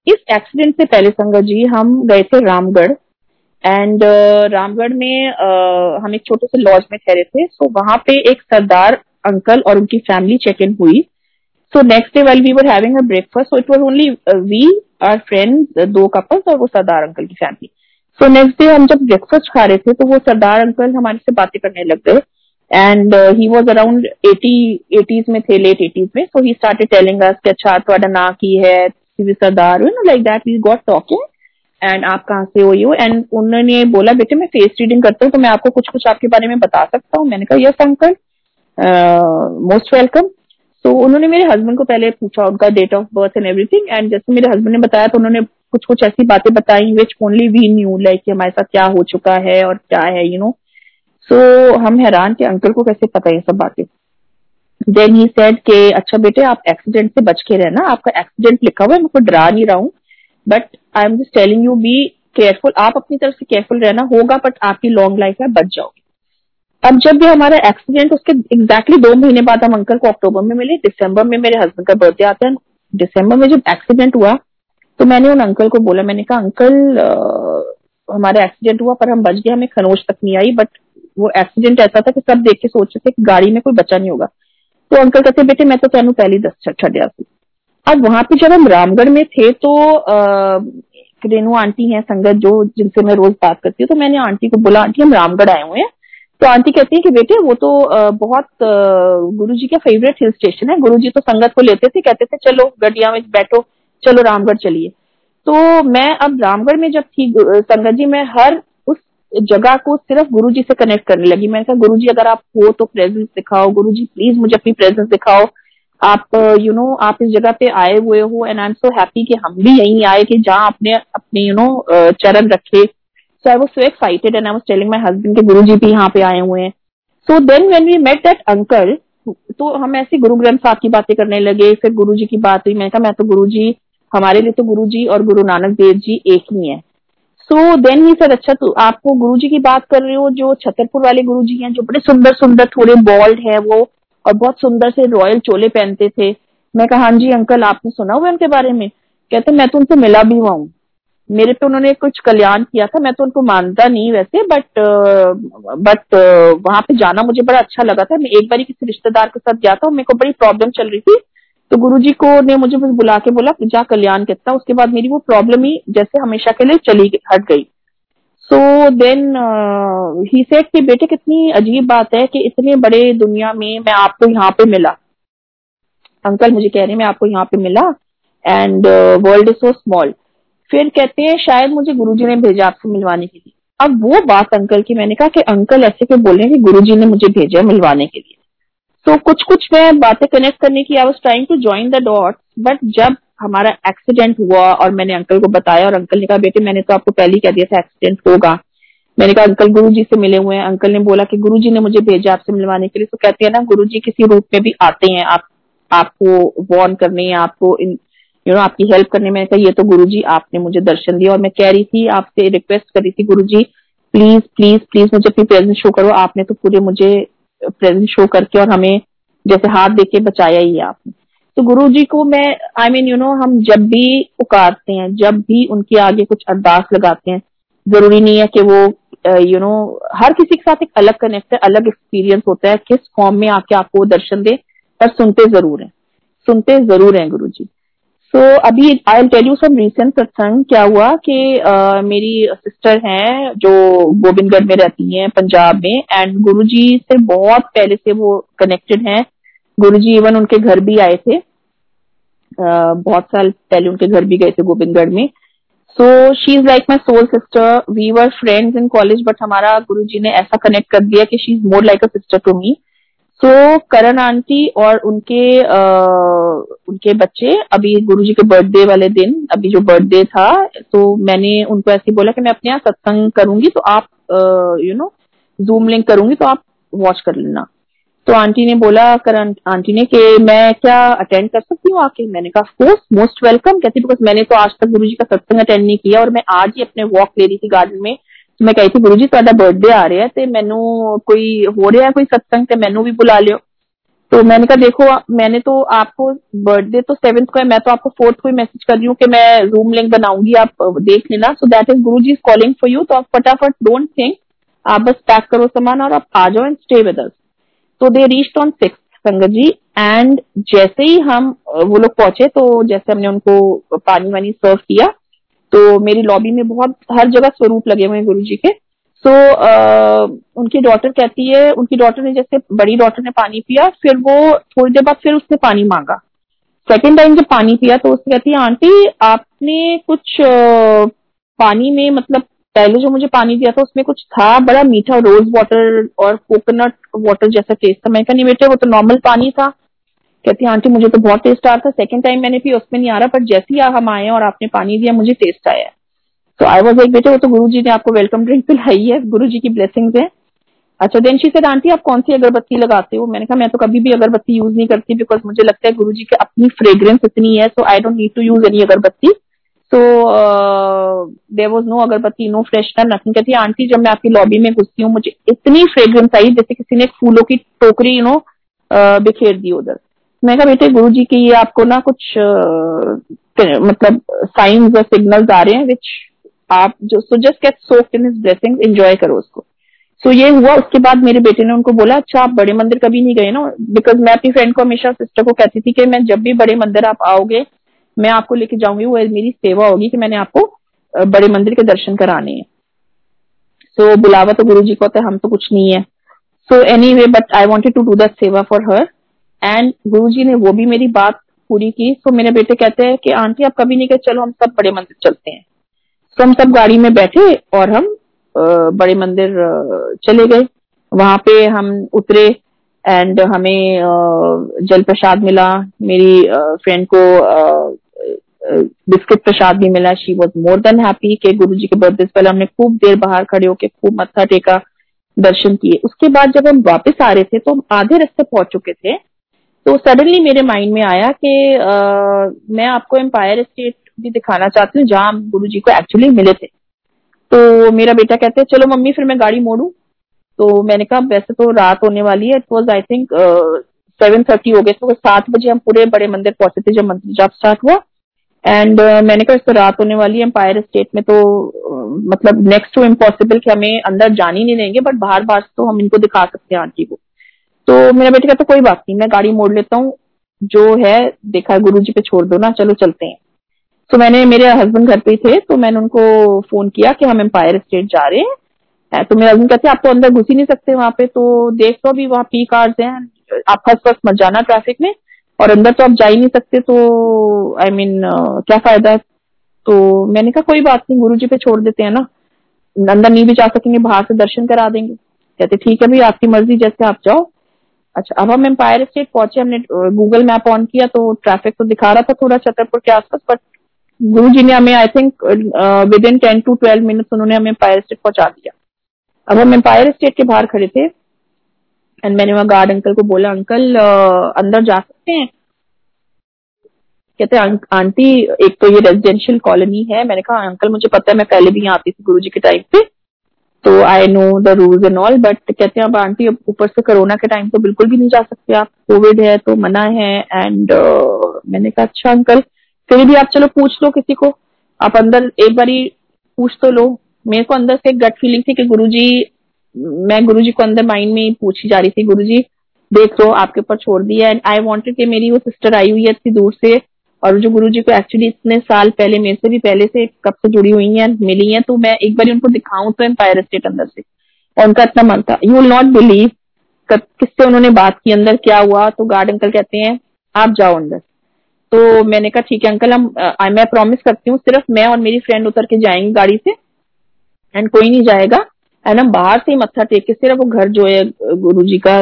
इस एक्सीडेंट से पहले संगत जी हम गए थे रामगढ़ एंड uh, रामगढ़ में uh, हम एक छोटे से लॉज में ठहरे थे. सो so, वहां पे एक सरदार अंकल और उनकी फैमिली चेक इन हुई. So next day while we were having a breakfast, so it was only we our friends, दो कपल्स और वो सरदार अंकल की फैमिली. सो नेक्स्ट डे हम जब ब्रेकफास्ट खा रहे थे तो वो सरदार अंकल हमारे से बातें करने लग गए. And uh, he was around eighty, eighties में थे, late eighties में. So he started telling us कि अच्छा तुम्हारा ना की है, सरदार you know, like that we got talking. And आप कहाँ से हो यू? And उन्होंने बोला बेटे मैं फेस रीडिंग करता हूँ तो मैं आपको कुछ कुछ आपके बारे में बता सकता हूँ. मैंने कहा yes uncle, most welcome. So उन्होंने मेरे हस्बैंड को पहले पूछा उनका date of birth and everything. And जैसे मेरे हस्बैंड ने बताया तो उन्होंने कुछ कुछ ऐसी बातें बताई which only we knew, like हमारे साथ क्या हो चुका है और क्या है, यू नो. सो हम हैरान के अंकल को कैसे पता ये सब बातें. देन ही सेड के अच्छा बेटे आप एक्सीडेंट से बच के रहना, आपका एक्सीडेंट लिखा हुआ है, मैं कोई डरा नहीं रहा हूँ, but I am just telling you be careful, आप अपनी तरफ से केयरफुल रहना होगा, बट आपकी लॉन्ग लाइफ है, बच जाओगे. अब जब भी हमारा एक्सीडेंट, उसके एग्जैक्टली दो महीने बाद हम अंकल को अक्टूबर में मिले, दिसंबर में मेरे हस्बैंड का बर्थडे आता है. दिसंबर में जब एक्सीडेंट हुआ तो मैंने उन अंकल को बोला, मैंने कहा अंकल आ, हमारा एक्सीडेंट हुआ पर हम बच गए, हमें खरोंच तक नहीं आई, बट वो एक्सीडेंट ऐसा था कि सब देख के सोच रहे थे कि गाड़ी में कोई बचा नहीं होगा. तो अंकल कहते बेटे मैं तो तेनू पहली दस छड़िया थी. अब वहां पे जब हम रामगढ़ में थे तो आ, रेनू आंटी है संगत जो जिनसे मैं रोज बात करती हूँ, तो मैंने आंटी को बोला आंटी हम रामगढ़ आए हुए हैं. तो आंटी कहती है कि बेटे वो तो बहुत गुरुजी का फेवरेट हिल स्टेशन है, गुरुजी तो संगत को लेते थे, कहते थे चलो गड्डिया में बैठो, चलो रामगढ़ चलिए. तो मैं अब रामगढ़ में जब थी संगत जी, मैं हर उस जगह को सिर्फ गुरुजी से कनेक्ट करने लगी. मैंने कहा गुरुजी अगर आप हो तो प्रेजेंस दिखाओ, गुरुजी प्लीज मुझे अपनी प्रेजेंस दिखाओ, आप यू नो आप इस जगह पे आए हुए हो, and I am so happy कि हम भी यहीं आए कि जहाँ आपने अपने यू नो चरण रखे. So I was so excited and I was telling my husband के गुरुजी भी यहाँ पे आए हुए हैं. So then when we met that uncle, तो हम ऐसे गुरु ग्रंथ साहब की बातें करने लगे, फिर गुरुजी की बात हुई. मैंने कहा मैं तो गुरुजी, हमारे लिए तो गुरुजी और गुरु नानक देव जी एक ही है. So then he said अच्छा तो आपको गुरुजी की बात कर रहे हो जो छतरपुर वाले गुरुजी हैं, जो बड़े सुंदर सुंदर थोड़े बॉल्ड है वो और बहुत सुंदर से रॉयल चोले पहनते थे. मैं कहा हाँ जी अंकल आपने सुना हुआ उनके बारे में. कहते मैं तो उनसे मिला भी हुआ हूँ, मेरे पे उन्होंने कुछ कल्याण किया था, मैं तो उनको मानता नहीं वैसे, बट बट वहां पे जाना मुझे बड़ा अच्छा लगा था. मैं एक बार किसी रिश्तेदार के साथ गया था, मेरे को बड़ी प्रॉब्लम चल रही थी, तो गुरुजी को ने मुझे बस बुला के बोला जा कल्याण कहता. उसके बाद मेरी वो प्रॉब्लम ही जैसे हमेशा के लिए चली हट गई. सो देन ही सेड कि बेटे कितनी अजीब बात है कि इतने बड़े दुनिया में मैं आपको यहाँ पे मिला. अंकल मुझे कह रहे मैं आपको यहाँ पे मिला and world is so small. फिर कहते हैं शायद मुझे गुरुजी ने भेजा आपसे मिलवाने के लिए. अब वो बात अंकल की, मैंने कहा कि अंकल ऐसे क्यों बोल रहे हैं कि गुरुजी ने मुझे भेजा मिलवाने के लिए. तो so, कुछ कुछ मैं बातें कनेक्ट करने की, I was trying to join the dots. But जब हमारा एक्सीडेंट हुआ और मैंने अंकल को बताया और अंकल ने कहा बेटे मैंने तो आपको पहले ही कह दिया था एक्सीडेंट होगा. मैंने कहा अंकल गुरुजी से मिले हुए हैं. अंकल ने बोला कि गुरुजी ने मुझे भेजा आपसे मिलवाने के लिए. तो so, कहते हैं ना गुरुजी किसी रूप में भी आते हैं आप आपको वॉर्न करने, आपको You know, आपकी हेल्प करने में. ये तो गुरुजी आपने मुझे दर्शन दिया और मैं कह रही थी आपसे रिक्वेस्ट कर रही थी गुरुजी प्लीज प्लीज प्लीज मुझे अपनी प्रेजेंस शो करो. आपने तो पूरे मुझे प्रेजेंस शो करके और हमें जैसे हाथ देके बचाया ही है आपने. तो गुरुजी को मैं आई मीन यू नो हम जब भी पुकारते हैं, जब भी उनके आगे कुछ अरदास लगाते हैं, जरूरी नहीं है कि वो यू नो हर किसी के साथ एक अलग कनेक्ट है, अलग एक्सपीरियंस होता है किस फॉर्म में आके आपको दर्शन दे, पर सुनते जरूर है, सुनते जरूर है गुरुजी. तो so, अभी I will tell you some recent प्रसंग क्या हुआ कि uh, मेरी सिस्टर हैं जो गोविंदगढ़ में रहती हैं पंजाब में, एंड गुरुजी से बहुत पहले से वो कनेक्टेड हैं. गुरुजी इवन उनके घर भी आए थे, uh, बहुत साल पहले उनके घर भी गए थे गोविंदगढ़ में. So she is like my soul sister. We were friends in college, but हमारा गुरुजी ने ऐसा कनेक्ट कर दिया कि she is more like a sister to me. So so, Karan aunty और उनके आ, उनके बच्चे अभी गुरुजी के बर्थडे वाले दिन, अभी जो बर्थडे था, तो मैंने उनको ऐसे बोला कि मैं अपने यहाँ सत्संग करूंगी तो आप यू नो जूम लिंक करूंगी तो आप वॉच कर लेना. तो आंटी ने बोला, करण आंटी ने, कि मैं क्या अटेंड कर सकती हूँ आके? मैंने कहा ऑफकोर्स, मोस्ट वेलकम. कहती बिकॉज मैंने तो आज तक गुरुजी का सत्संग अटेंड नहीं किया और मैं आज ही अपने वॉक ले रही थी गार्डन में. मैं कही थी गुरुजी तुहाडा बर्थडे आ रहा है ते मैनू कोई हो रहा है कोई सत्संग ते मैनू भी बुला लियो. तो मैंने कहा देखो मैंने तो आपको बर्थडे तो सेवंथ को है, मैं तो आपको फोर्थ को ही मैसेज कर रही हूँ कि मैं जूम लिंक बनाऊंगी, आप देख लेना. So that is Guruji is calling for you. तो आप फटाफट डोंट थिंक, आप बस पैक करो सामान और आप आ जाओ एंड स्टे विद अस. तो दे रीच्ड ऑन सिक्स्थ संगत जी, एंड जैसे ही हम वो लोग पहुंचे तो जैसे हमने उनको पानी वानी सर्व किया तो मेरी लॉबी में बहुत हर जगह स्वरूप लगे हुए हैं गुरुजी के. सो so, उनकी डॉटर कहती है, उनकी डॉटर ने जैसे बड़ी डॉटर ने पानी पिया, फिर वो थोड़ी देर बाद फिर उसने पानी मांगा. सेकेंड टाइम जब पानी पिया तो उसने कहती है आंटी आपने कुछ पानी में, मतलब पहले जो मुझे पानी दिया था उसमें कुछ था बड़ा मीठा, रोज वाटर और कोकोनट वाटर जैसा टेस्ट था. मैंने कहा नहीं बेटे वो तो नॉर्मल पानी था. कहती है आंटी मुझे तो बहुत टेस्ट आ रहा था, सेकंड टाइम मैंने पी उसमें नहीं आ रहा, बट जैसे ही हम आए और आपने पानी दिया मुझे टेस्ट आया। तो आई वाज लाइक बेटा वो तो गुरुजी ने आपको वेलकम ड्रिंक पिलाई है, गुरुजी की ब्लेसिंग्स है। अच्छा देन शी सेड आंटी आप कौन सी अगरबत्ती लगाते हो? मैंने कहा मैं तो कभी भी अगरबत्ती यूज नहीं करती बिकॉज मुझे लगता है गुरुजी की अपनी फ्रेग्रेंस इतनी है, so I don't need to use any अगरबत्ती। सो देयर वाज नो अगरबत्ती, नो फ्रेशनर, नथिंग। कहती है आंटी जब मैं आपकी लॉबी में घुसती हूँ मुझे इतनी फ्रेग्रेंस आई जैसे किसी ने फूलों की टोकरी यू नो बिखेर दी उधर। मैंने कहा बेटे गुरुजी के ये आपको ना कुछ uh, मतलब साइंस और सिग्नल्स आ रहे हैं विच आप जो so just get soaked in his blessings, enjoy करो उसको। सो so, ये हुआ। उसके बाद मेरे बेटे ने उनको बोला अच्छा आप बड़े मंदिर कभी नहीं गए ना, बिकॉज मैं अपनी फ्रेंड को हमेशा सिस्टर को कहती थी कि मैं जब भी बड़े मंदिर आप आओगे मैं आपको लेके जाऊंगी, वो मेरी सेवा होगी कि मैंने आपको बड़े मंदिर के दर्शन कराने हैं। सो so, बुलावा तो गुरुजी को होता है, हम तो कुछ नहीं है। So anyway but I wanted to do that सेवा फॉर हर एंड गुरुजी ने वो भी मेरी बात पूरी की। सो so, मेरे बेटे कहते हैं कि आंटी आप कभी नहीं कहे चलो हम सब बड़े मंदिर चलते हैं। तो so, हम सब गाड़ी में बैठे और हम बड़े मंदिर चले गए। वहां पे हम उतरे एंड हमें जल प्रसाद मिला, मेरी फ्रेंड को बिस्किट प्रसाद भी मिला। She was more than happy कि गुरुजी के बर्थडे से पहले हमने खूब देर बाहर खड़े होके खूब मत्था टेका, दर्शन किए। उसके बाद जब हम वापस आ रहे थे तो आधे रास्ते पहुंच चुके थे तो सडनली मेरे माइंड में आया कि मैं आपको एम्पायर स्टेट भी दिखाना चाहती हूँ जहाँ गुरुजी को एक्चुअली मिले थे। तो मेरा बेटा कहते हैं चलो मम्मी फिर मैं गाड़ी मोड़ू। तो मैंने कहा वैसे तो रात होने वाली है, it was I think seven thirty हो गए, तो सात बजे हम पूरे बड़े मंदिर पहुंचे थे जब मंदिर जाप स्टार्ट हुआ। एंड uh, मैंने कहा तो रात होने वाली है एम्पायर स्टेट में, तो uh, मतलब नेक्स्ट टू इम्पॉसिबल कि हमें अंदर जाने नहीं देंगे बट बाहर बाहर तो हम इनको दिखा सकते हैं आंटी को। तो मेरा बेटा कहता कोई बात नहीं मैं गाड़ी मोड़ लेता हूँ, जो है देखा गुरुजी पे छोड़ दो ना, चलो चलते हैं। तो मैंने मेरे हस्बैंड घर पे ही थे तो मैंने उनको फोन किया कि हम एम्पायर स्टेट जा रहे हैं। तो मेरे हस्बैंड कहते हैं आप तो अंदर घुस ही नहीं सकते वहां पे, तो देख लो अभी वहां पी कार्स हैं, आप फर्स्ट फर्स्ट मत जाना ट्रैफिक में और अंदर तो आप जा ही नहीं सकते, तो आई I मीन mean, क्या फायदा है। तो मैंने कहा कोई बात नहीं गुरुजी पे छोड़ देते हैं ना, अंदर नहीं भी जा सकेंगे बाहर से दर्शन करा देंगे। कहते ठीक है भाई आपकी मर्जी जैसे आप जाओ। अच्छा अब हम एम्पायर स्टेट पहुंचे, हमने गूगल मैप ऑन किया तो ट्रैफिक तो दिखा रहा था थोड़ा छतरपुर के आसपास, बट गुरुजी ने हमें I think within ten to twelve minutes उन्होंने हमें एम्पायर स्टेट पहुंचा दिया। अब हम एम्पायर स्टेट के बाहर खड़े थे एंड मैंने वहां गार्ड अंकल को बोला अंकल uh, अंदर जा सकते हैं? कहते हैं आंटी एक तो ये रेजिडेंशियल कॉलोनी है। मैंने कहा अंकल मुझे पता है, मैं पहले भी यहाँ आती थी गुरुजी के टाइम पे, तो I know the rules and all, but कहते हैं अब आंटी ऊपर से कोरोना के टाइम तो बिल्कुल भी नहीं जा सकते आप, कोविड है तो मना है। एंड uh, मैंने कहा अच्छा अंकल फिर भी आप चलो पूछ लो किसी को, आप अंदर एक बारी पूछ तो लो। मेरे को अंदर से गट फीलिंग थी कि गुरुजी, मैं गुरुजी को अंदर माइंड में पूछी जा रही थी गुरुजी देख लो आपके ऊपर छोड़ दिया। एंड आई वांटेड कि मेरी वो सिस्टर आई हुई है इतनी दूर से और जो गुरुजी को एक्चुअली इतने साल पहले मेरे से भी पहले से कब से जुड़ी हुई है मिली है, तो मैं एक बार उनको दिखाऊं तो एम्पायर स्टेट अंदर से। और उनका इतना मन था, यू विल नॉट बिलीव किससे उन्होंने बात की अंदर क्या हुआ। तो गार्ड अंकल कहते हैं आप जाओ अंदर। तो मैंने कहा ठीक है अंकल हम आ, मैं प्रॉमिस करती हूँ सिर्फ मैं और मेरी फ्रेंड उतर के जाएंगे गाड़ी से एंड कोई नहीं जाएगा एंड हम बाहर से ही मत्था टेक के, सिर्फ वो घर जो है गुरुजी का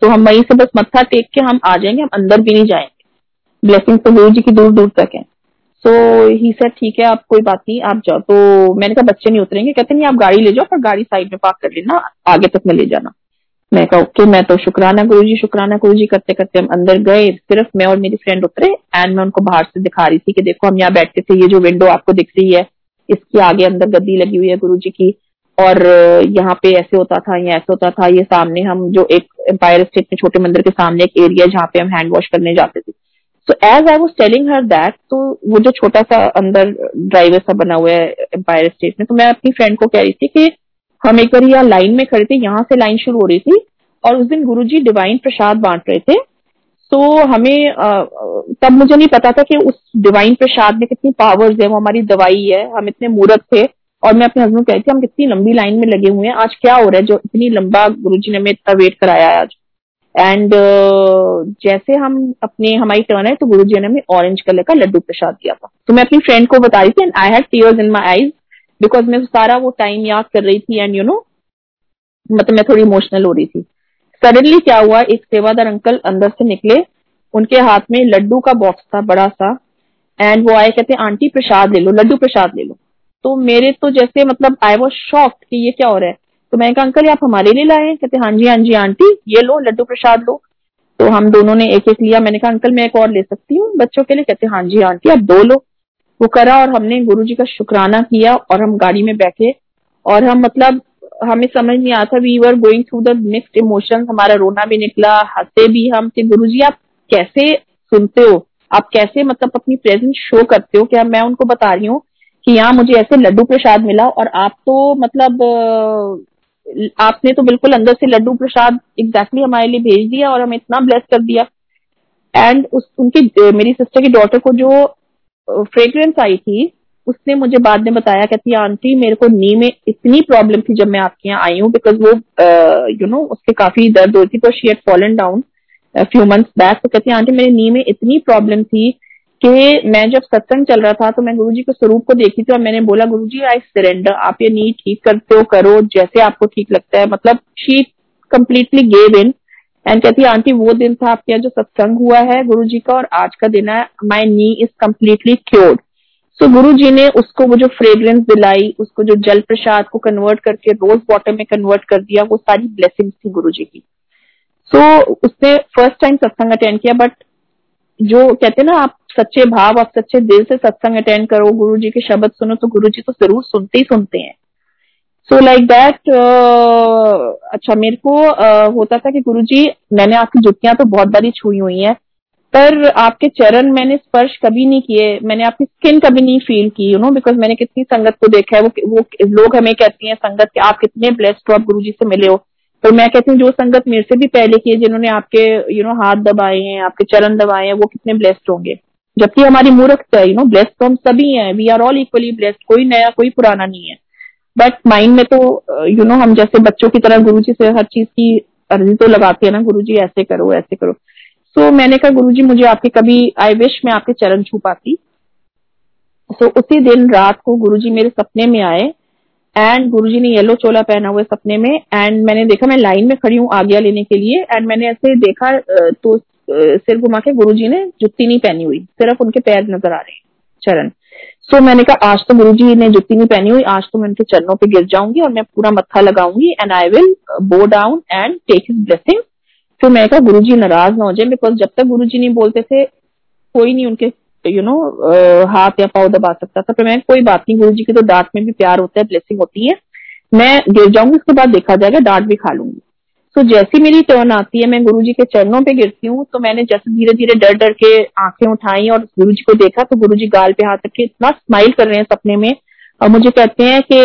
तो हम वहीं से बस मत्था टेक के हम आ जाएंगे, हम अंदर भी नहीं जाएंगे, ब्लेसिंग तो गुरुजी की दूर दूर तक है। सो ही सर ठीक है आप कोई बात नहीं आप जाओ। तो मैंने कहा बच्चे नहीं उतरेंगे। कहते नहीं आप गाड़ी ले जाओ पर गाड़ी साइड में पार्क कर लेना, आगे तक में ले जाना। मैं कहा ओके, मैं तो शुक्राना गुरुजी शुक्राना गुरुजी करते करते हम अंदर गए, सिर्फ मैं और मेरी फ्रेंड उतरे एंड मैं उनको बाहर से दिखा रही थी कि देखो हम यहाँ बैठते थे, ये जो विंडो आपको दिख रही है इसके आगे अंदर गद्दी लगी हुई है गुरुजी की और यहाँ पे ऐसे होता था या ऐसे होता था। ये सामने हम जो एक एम्पायर स्टेट में छोटे मंदिर के सामने एक एरिया है जहाँ पे हम हैंड वॉश करने जाते थे। So as I was telling her that, तो वो जो छोटा सा अंदर ड्राइवर सा बना हुआ है एम्पायर स्टेट में, तो मैं अपनी फ्रेंड को कह रही थी कि हम एक बार यहाँ लाइन में खड़े थे, यहाँ से लाइन शुरू हो रही थी और उस दिन गुरुजी डिवाइन प्रसाद बांट रहे थे। सो so, हमें आ, तब मुझे नहीं पता था कि उस डिवाइन प्रसाद में कितनी पावर्स है, वो हमारी दवाई है। हम इतने मूर्ख थे और मैं अपने हस्बैंड को कहती थी हम कितनी लंबी लाइन में लगे हुए हैं, आज क्या हो रहा है जो इतनी लंबा गुरुजी ने हमें इतना वेट कराया है आज। एंड uh, जैसे हम अपने हमारी टर्न है तो गुरुजी ने हमें ऑरेंज कलर का लड्डू प्रसाद दिया था। तो मैं अपनी फ्रेंड को बता रही थी and I had tears in my eyes because मैं सारा वो टाइम याद कर रही थी एंड यू नो मतलब मैं थोड़ी इमोशनल हो रही थी। सडनली क्या हुआ, एक सेवादार अंकल अंदर से निकले उनके हाथ में लड्डू का बॉक्स था बड़ा सा, एंड वो आए कहते आंटी प्रसाद ले लो, लड्डू प्रसाद ले लो। तो मेरे तो जैसे मतलब आई वाज शॉक्ड कि ये क्या हो रहा है। तो मैंने कहा अंकल ये आप हमारे लिए लाए? कहते हाँ जी हाँ जी आंटी ये लो लड्डू प्रसाद लो। तो हम दोनों ने एक एक लिया। मैंने कहा अंकल मैं एक और ले सकती हूँ बच्चों के लिए? कहते हाँ जी आंटी आप दो लो। वो करा और हमने गुरुजी का शुक्राना किया और हम गाड़ी में बैठे और हम मतलब हमें समझ नहीं आता, we were going through the mixed emotions. हमारा रोना भी निकला, हंसे भी हम कि गुरुजी आप कैसे सुनते हो, आप कैसे मतलब अपनी प्रेजेंस शो करते हो। क्या मैं उनको बता रही हूँ कि यहाँ मुझे ऐसे लड्डू प्रसाद मिला और आप तो मतलब आपने तो बिल्कुल अंदर से लड्डू प्रसाद एग्जैक्टली हमारे लिए भेज दिया और हमें इतना ब्लेस कर दिया। एंड उनकी मेरी सिस्टर की डॉटर को जो फ्रेग्रेंस आई थी उसने मुझे बाद में बताया, कहती है आंटी मेरे को नी में इतनी प्रॉब्लम थी जब मैं आपके यहाँ आई हूँ, बिकॉज वो यू नो उसके काफी दर्द होती थी, she had fallen down few months back. तो कहती है आंटी मेरे नी में इतनी प्रॉब्लम थी कि मैं जब सत्संग चल रहा था तो मैं गुरुजी के स्वरूप को देखी थी और मैंने बोला गुरुजी आई सरेंडर, आप ये नी ठीक करते हो, करो जैसे आपको ठीक लगता है। मतलब she completely gave in. And कहती है आंटी वो दिन था आपके यहाँ जो सत्संग हुआ है गुरुजी का और आज का दिन है, my knee is completely cured. So Guruji ने उसको वो जो फ्रेग्रेंस दिलाई, उसको जो जल प्रसाद को कन्वर्ट करके रोज वाटर में कन्वर्ट कर दिया, वो सारी ब्लेसिंग्स थी गुरुजी की। सो so, उसने फर्स्ट टाइम सत्संग अटेंड किया, बट जो कहते ना आप सच्चे भाव, आप सच्चे दिल से सत्संग अटेंड करो, गुरुजी के शब्द सुनो, तो गुरुजी तो जरूर सुनते ही सुनते हैं। So like that. अच्छा मेरे को uh, होता था कि गुरुजी मैंने आपकी जुतियां तो बहुत बारी छुई हुई हैं पर आपके चरण मैंने स्पर्श कभी नहीं किए, मैंने आपकी स्किन कभी नहीं फील की, यू नो, बिकॉज मैंने कितनी संगत को देखा है। वो वो लोग हमें कहती हैं संगत के आप कितने ब्लेस्ड हो, आप गुरुजी से मिले हो। तो मैं कहती हूँ जो संगत मेरे से भी पहले की है जिन्होंने आपके यू नो हाथ दबाए हैं, आपके चरण दबाए हैं, वो कितने ब्लेस्ड होंगे, जबकि हमारी मूर्खता है, यू नो, ब्लेस्ड तो हम सभी हैं, we are all equally blessed, कोई नया कोई पुराना नहीं है। बट माइंड में तो यू you नो know, हम जैसे बच्चों की तरह गुरुजी से हर चीज की अर्जी तो लगाते हैं ना, गुरुजी ऐसे करो ऐसे करो। सो so, मैंने कहा गुरुजी मुझे आपके कभी आई विश मैं आपके चरण छू पाती। सो so, उसी दिन रात को गुरुजी मेरे सपने में आए एंड गुरुजी ने येलो चोला पहना हुआ सपने में। एंड मैंने देखा मैं लाइन में खड़ी हूँ आज्ञा लेने के लिए, एंड मैंने ऐसे देखा तो सिर घुमा के गुरुजी ने जुत्ती नहीं पहनी हुई, सिर्फ उनके पैर नजर आ रहे हैं, चरण। सो so, मैंने कहा आज तो गुरुजी ने जुत्ती नहीं पहनी हुई, आज तो मैं उनके चरणों पे गिर जाऊंगी और मैं पूरा मत्था लगाऊंगी and I will bow down and take his blessing. तो मैंने कहा गुरुजी नाराज ना हो जाए, बिकॉज जब तक गुरुजी नहीं बोलते थे कोई नहीं उनके यू नो हाथ या पाँव दबा सकता था। तो मैं कोई बात नहीं, गुरुजी की तो डांट में भी प्यार होता है, ब्लेसिंग होती है, मैं गिर जाऊंगी उसके बाद देखा जाएगा, डांट भी खा लूंगी। सो so, जैसी मेरी टर्न आती है मैं गुरुजी के चरणों पे गिरती हूँ। तो मैंने जैसे धीरे धीरे डर डर के आंखें उठाई और गुरुजी को देखा तो गुरुजी गाल पे हाथ रख के इतना स्माइल कर रहे हैं सपने में और मुझे कहते हैं कि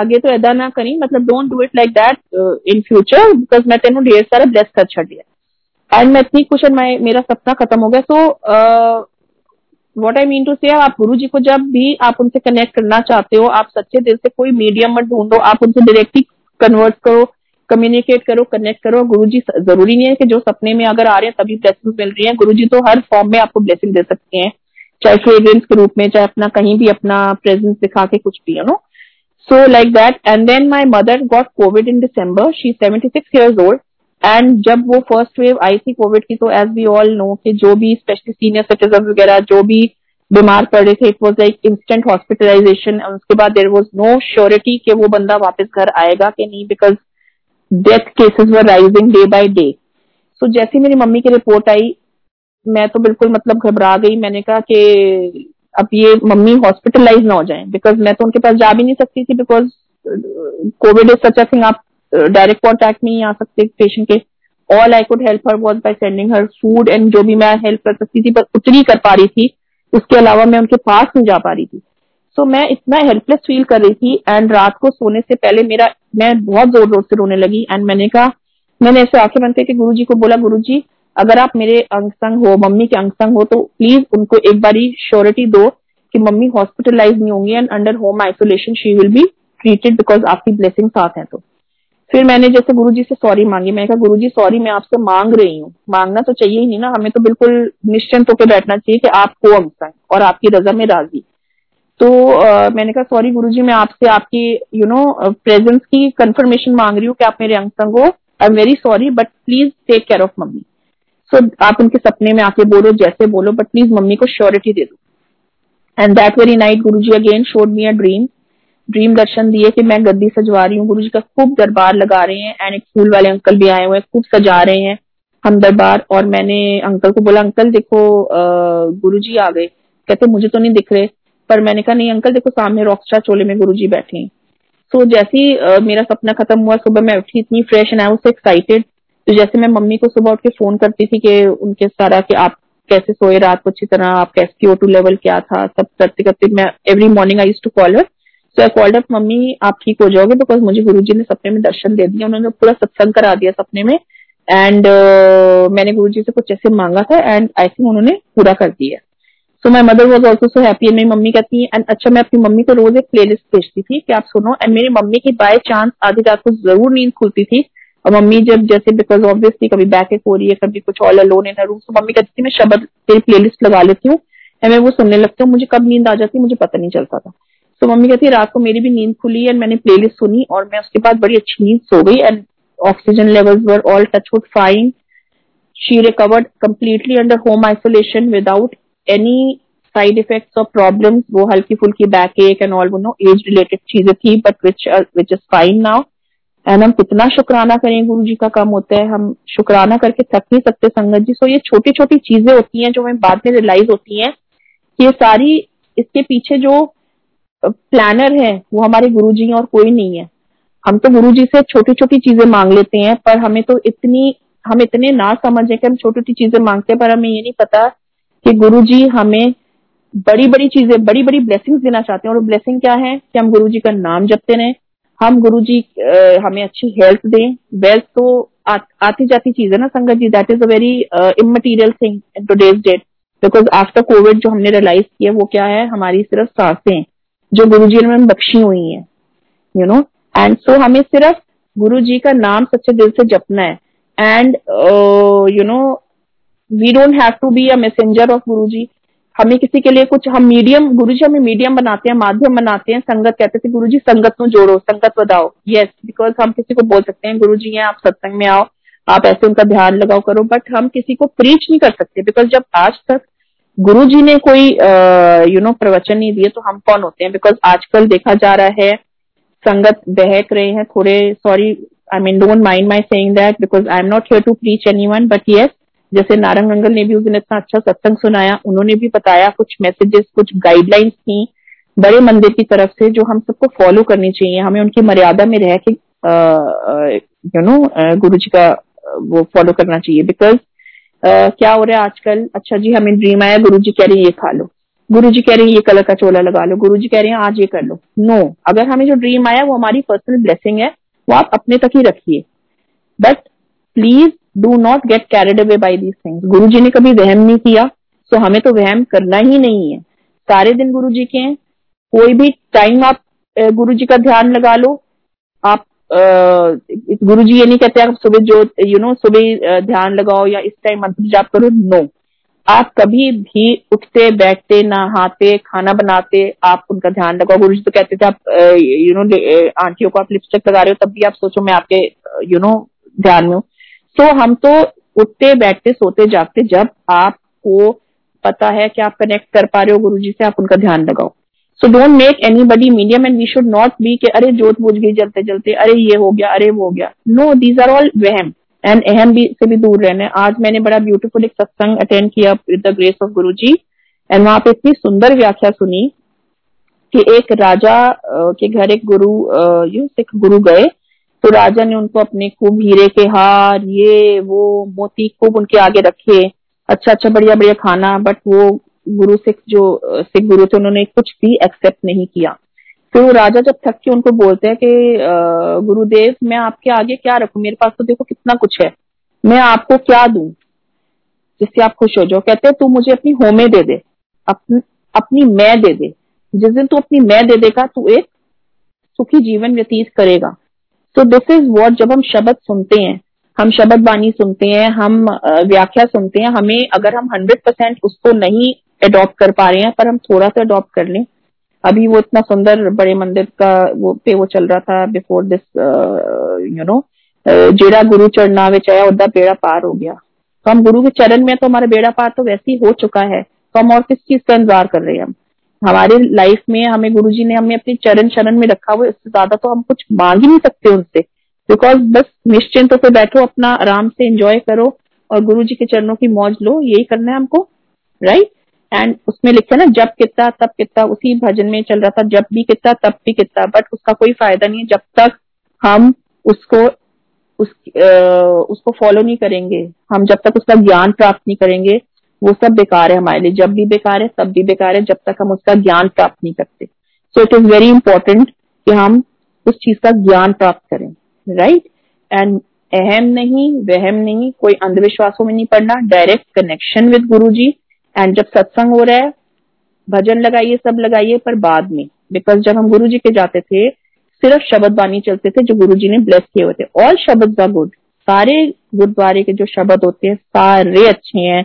आगे तो ऐदा ना करी, मतलब don't do it like that in future, because मैं तेनों ढेर सारा ब्लेस कर छड़ दिया एंड मैं इतनी खुश है, मेरा सपना खत्म हो गया। So what I mean to say, आप गुरुजी को जब भी आप उनसे कनेक्ट करना चाहते हो, आप सच्चे दिल से कोई मीडियम मत ढूंढो, आप उनसे डायरेक्टली कन्वर्ट करो, कम्युनिकेट करो, कनेक्ट करो। गुरुजी जरूरी नहीं है कि जो सपने में अगर आ रहे हैं तभी ब्लेसिंग मिल रही है, गुरुजी तो हर फॉर्म में आपको ब्लेसिंग दे सकते हैं, चाहे फ्रेग्रेंस के रूप में, चाहे अपना कहीं भी अपना प्रेजेंस दिखा के, कुछ भी, you know. So like that. And then my mother got covid in December, she seventy six years old. And जब वो फर्स्ट वेव आई थी कोविड की, तो एज वी ऑल नो कि जो भी स्पेशली सीनियर सिटीजन वगैरह जो भी बीमार पड़े थे, it was like instant hospitalisation. उसके बाद देयर वाज नो श्योरिटी कि वो बंदा वापस घर आएगा कि नहीं, because death cases were rising day by day. So जैसे मेरी मम्मी की रिपोर्ट आई मैं तो बिल्कुल मतलब घबरा गई। मैंने कहा कि अब ये मम्मी हॉस्पिटलाइज ना हो जाए, बिकॉज मैं तो उनके पास जा भी नहीं सकती थी, because covid is such a thing, आप डायरेक्ट कॉन्टैक्ट नहीं आ सकते पेशेंट के। All I could help her was by sending her food and जो भी मैं हेल्प कर सकती थी, पर उतनी कर पा रही थी, उसके अलावा मैं उनके पास नहीं जा पा रही थी। सो so, मैं इतना हेल्पलेस फील कर रही थी। एंड रात को सोने से पहले मेरा मैं बहुत जोर जोर से रोने लगी। एंड मैंने कहा मैंने ऐसे आंखें बंद करके गुरुजी को बोला, गुरुजी अगर आप मेरे अंग संग हो, मम्मी के अंग संग हो, तो प्लीज उनको एक बारी श्योरिटी दो कि मम्मी हॉस्पिटलाइज नहीं होंगी and under home isolation she will be treated, because आपकी ब्लेसिंग साथ है। तो फिर मैंने जैसे गुरुजी से सॉरी मांगी। मैंने कहा गुरुजी सॉरी मैं आपसे मांग रही हूँ, मांगना तो चाहिए ही नहीं ना, हमें तो बिल्कुल निश्चिंत होकर बैठना चाहिए कि आप को अंग और आपकी रजा में राजी। तो आ, मैंने कहा सॉरी गुरुजी मैं आपसे आपकी यू नो प्रेजेंस की कंफर्मेशन मांग रही हूँ कि आप मेरे अंग संग हो, I am very sorry but please take care of mummy. So so, आप उनके सपने में आके बोलो, जैसे बोलो, बट प्लीज मम्मी को श्योरिटी दे दो. And that very night Guruji again showed me a dream. Dream दर्शन दिए कि मैं गद्दी सजवा रही हूँ, गुरुजी का खूब दरबार लगा रहे हैं, एंड एक स्कूल वाले अंकल भी आए हुए हैं, खूब सजा रहे हैं हम दरबार. और मैंने अंकल को बोला, अंकल देखो गुरुजी आ गए. कहते मुझे तो नहीं दिख रहे, पर मैंने कहा नहीं अंकल देखो सामने रॉकस्टार चोले में गुरुजी बैठे हैं. सो जैसे ही मेरा सपना खत्म हुआ, सुबह मैं उठी इतनी fresh and I was so excited. तो जैसे मैं मम्मी को सुबह उठ के फोन करती थी कि उनके सारा कि आप कैसे सोए रात को अच्छी तरह, आपका S P O two level क्या था, सब करते करते मैं every morning I used to call her. So I called up, mummy आप ठीक हो जाओगे, बिकॉज मुझे गुरुजी ने सपने में दर्शन दे दिया, उन्होंने पूरा सत्संग करा दिया सपने में. एंड uh, मैंने गुरुजी से कुछ ऐसे मांगा था एंड आई थिंक उन्होंने पूरा कर दिया. So my mother was also so happy. And मेरी मम्मी कहती है, एंड अच्छा मैं अपनी मम्मी को रोज एक प्लेलिस्ट भेजती थी कि आप सुनो. एंड मेरी मम्मी की बाय चांस आधी रात को जरूर नींद खुलती थी, और मम्मी जब जैसे बिकॉज ऑब्वियसली कभी बैक एक हो रही है, कभी कुछ all alone in her room, तो मम्मी कहती थी मैं शब्द तेरी प्लेलिस्ट लगा लेती हूँ एंड मैं वो सुनने लगती हूँ, मुझे कब नींद आ जाती मुझे पता नहीं चलता था. सो so, मम्मी कहती है रात को मेरी भी नींद खुली एंड मैंने प्लेलिस्ट सुनी और मैं उसके बाद बड़ी अच्छी नींद सो गई. And oxygen levels were all touchwood fine. She recovered completely under home isolation without any side effects और प्रॉब्लम्स. वो हल्की फुल्की बैक एक एंड ऑल वो नो एज रिलेटेड चीजें थी, but which which is fine now. And हम कितना शुक्राना करें, गुरु जी का काम होता है, हम शुक्राना करके थक नहीं सकते संगत जी. सो so, ये छोटी छोटी चीजें होती हैं जो हमें बाद में रियलाइज होती हैं कि ये सारी इसके पीछे जो प्लानर है वो हमारे गुरु जी हैं और कोई नहीं है. हम तो गुरु जी से छोटी छोटी चीजें मांग लेते हैं, पर हमें तो इतनी हम इतने ना समझे कि हम छोटी छोटी चीजें मांगते हैं, पर हमें ये नहीं पता कि गुरु जी हमें बड़ी बड़ी चीजें बड़ी बड़ी ब्लेसिंग्स देना चाहते हैं. और ब्लेसिंग क्या है कि हम गुरु जी का नाम जपते रहें, हम गुरु जी हमें अच्छी हेल्थ दें. वेल्थ तो आ, आती जाती चीज है ना संगत जी, that is a very immaterial thing in today's date, because after Covid जो हमने रियलाइज किया वो क्या है, हमारी सिर्फ सांसें जो गुरु जी ने बख्शी हुई है, यू नो. एंड सो हमें सिर्फ गुरु जी का नाम सच्चे दिल से जपना है. And you know we don't have to be a messenger of Guru ji. हमें किसी के लिए कुछ हम मीडियम गुरु जी हमें मीडियम बनाते हैं, माध्यम बनाते हैं. संगत कहते थे गुरु जी संगत को जोड़ो, संगत बताओ. यस, बिकॉज हम किसी को बोल सकते हैं गुरु जी हैं, आप सत्संग में आओ, आप ऐसे उनका ध्यान लगाओ करो, बट हम किसी को प्रीच नहीं कर सकते, बिकॉज जब आज तक गुरु जी ने कोई यू नो प्रवचन नहीं दिए तो हम कौन होते हैं. बिकॉज आजकल देखा जा रहा है संगत बहक रहे हैं थोड़े, sorry I mean don't mind my saying that because I am not here to preach anyone, but yes जैसे नारंग अंकल ने भी उस दिन इतना अच्छा सत्संग सुनाया, उन्होंने भी बताया कुछ मैसेजेस, कुछ गाइडलाइंस थी बड़े मंदिर की तरफ से जो हम सबको फॉलो करनी चाहिए. हमें उनकी मर्यादा में रह के यू नो गुरु जी का वो फॉलो करना चाहिए. बिकॉज Uh, क्या हो रहा है आजकल, अच्छा जी हमें ड्रीम आया, गुरु जी कह रहे हैं ये खा लो, गुरु जी कह रहे हैं ये कलर का चोला लगा लो, गुरु जी कह रहे हैं आज ये कर लो. No no. अगर हमें जो ड्रीम आया वो हमारी पर्सनल ब्लेसिंग है, वो आप अपने तक ही रखिए, but please do not get carried away by these things. Guru ji ने कभी वहम नहीं किया, सो so हमें तो वहम करना ही नहीं है. सारे दिन गुरु जी के हैं, कोई भी टाइम आप गुरु जी का ध्यान लगा लो. आप Uh, गुरु जी ये नहीं कहते आप सुबह जो यू नो सुबह ध्यान लगाओ या इस टाइम मंत्र जाप करो. नो, आप कभी भी उठते बैठते नहाते खाना बनाते आप उनका ध्यान लगाओ. गुरु जी तो कहते थे आप यू नो आंटियों को आप लिपस्टिक लगा रहे हो तब भी आप सोचो मैं आपके यू नो ध्यान में हूँ. सो हम तो उठते बैठते सोते जागते जब आपको पता है कि आप कनेक्ट कर पा रहे हो गुरु जी से आप उनका ध्यान लगाओ. So don't make anybody medium and we should not be कि अरे जोत बुझ गई जलते जलते, अरे ये हो गया, अरे वो हो गया. No, these are all वहम and अहम भी से भी दूर रहने. आज मैंने बड़ा ब्यूटीफुल एक सत्संग अटेंड किया with the grace of Guruji, and वहां पे इतनी सुंदर व्याख्या सुनी कि एक राजा के घर एक गुरु यू सिख गुरु गए, तो राजा ने उनको अपने खूब हीरे के हार ये वो मोती खूब उनके आगे रखे, अच्छा अच्छा बढ़िया बढ़िया खाना, बट वो गुरु सिख जो सिख गुरु थे उन्होंने कुछ भी एक्सेप्ट नहीं किया. फिर वो राजा जब थक के उनको बोलते हैं कि गुरुदेव मैं आपके आगे क्या रखूं, मेरे पास तो देखो कितना कुछ है, मैं आपको क्या दूं जिससे आप खुश हो जाओ. कहते हैं तू मुझे अपनी होमे दे दे, अपन, अपनी मैं दे दे. जिस दिन तू अपनी मैं दे देगा तू एक सुखी जीवन व्यतीत करेगा. सो दिस इज वॉट जब हम शब्द सुनते हैं, हम शब्द बानी सुनते हैं, हम व्याख्या सुनते हैं, हमें अगर हम हंड्रेड परसेंट उसको नहीं अडॉप्ट कर पा रहे हैं पर हम थोड़ा सा अडॉप्ट कर लें. अभी वो इतना सुंदर बड़े मंदिर का वो पे वो चल रहा था बिफोर दिस यू नो जेड़ा गुरु चढ़नावे चाया उदा बेड़ा पार हो गया. तो हम गुरु के चरण में, तो हमारा बेड़ा पार तो वैसे ही हो चुका है, तो हम और किस चीज का इंतजार कर रहे हैं। हम हमारे लाइफ में हमें गुरुजी ने हमें अपने चरण चरण में रखा हुआ, इससे ज्यादा तो हम कुछ मांग ही नहीं सकते उनसे। बिकॉज बस निश्चिंत होकर बैठो, अपना आराम से एंजॉय करो और गुरुजी के चरणों की मौज लो, यही करना है हमको, राइट। एंड उसमें लिखा ना, जब कितना तब कितना, उसी भजन में चल रहा था, जब भी कितना तब भी कितना, बट उसका कोई फायदा नहीं है जब तक हम उसको उस, आ, उसको फॉलो नहीं करेंगे, हम जब तक उसका ज्ञान प्राप्त नहीं करेंगे, वो सब बेकार है हमारे लिए। जब भी बेकार है तब भी बेकार है, जब तक हम उसका ज्ञान प्राप्त नहीं करते। So it is very important कि हम उस चीज का ज्ञान प्राप्त करें, राइट। एंड अहम नहीं, वहम नहीं, कोई अंधविश्वासों में नहीं पड़ना, direct connection with Guruji. And जब सत्संग हो रहा है, भजन लगाइए, सब लगाइए, पर बाद में, बिकॉज जब हम गुरुजी के जाते थे सिर्फ शब्द बानी चलते थे जो गुरुजी ने ब्लेस किए हुए थे। ऑल शब्द आर गुड, सारे गुरुद्वारे के जो शब्द होते हैं सारे अच्छे हैं,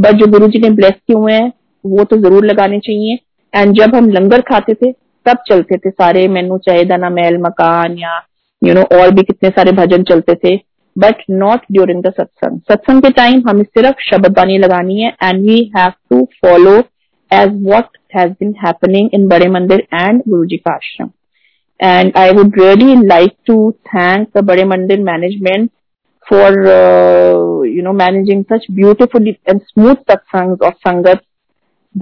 बट जो गुरुजी ने ब्लेस किए हुए हैं वो तो जरूर लगाने चाहिए। एंड जब हम लंगर खाते थे तब चलते थे सारे मेनू, चाहे दाना महल मकान या यू नो और भी कितने सारे भजन चलते थे, बट नॉट ड्यूरिंग द सत्संग। सत्संग के टाइम हमें सिर्फ शब्द बानी लगानी है, and we have to follow as what has been happening in Bade Mandir and Guruji का आश्रम। And I would really like to thank the Bade Mandir management for, uh, you know, managing such beautiful and smooth satsangs of Sangat.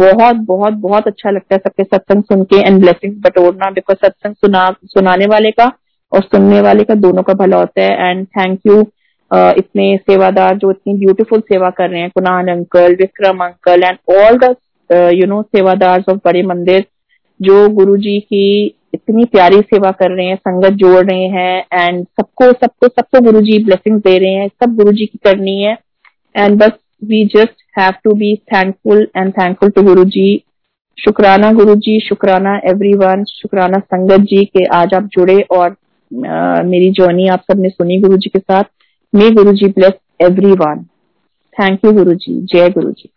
बहुत बहुत बहुत अच्छा लगता है सबके सत्संग सुन के एंड ब्लेसिंग बटोरना, बिकॉज सत्संग सुना सुनाने वाले का और सुनने वाले का दोनों का भला होता है। एंड थैंक यू इतने सेवादार जो इतनी ब्यूटीफुल सेवा कर रहे हैं, Kunal uncle, Vikram uncle and all the you know सेवादार ऑफ बड़े मंदिर जो गुरुजी की इतनी प्यारी सेवा कर रहे हैं, संगत जोड़ रहे हैं, एंड सबको सबको सबको गुरुजी ब्लेसिंग्स दे रहे हैं, सब गुरुजी की करनी है। एंड बस we just have to be thankful and thankful to Guruji. शुक्राना गुरुजी, शुक्राना एवरीवन, शुक्राना संगत जी के आज आप जुड़े और uh, मेरी जर्नी आप सबने सुनी गुरुजी के साथ। May Guruji bless everyone. Thank you Guruji, जय गुरुजी।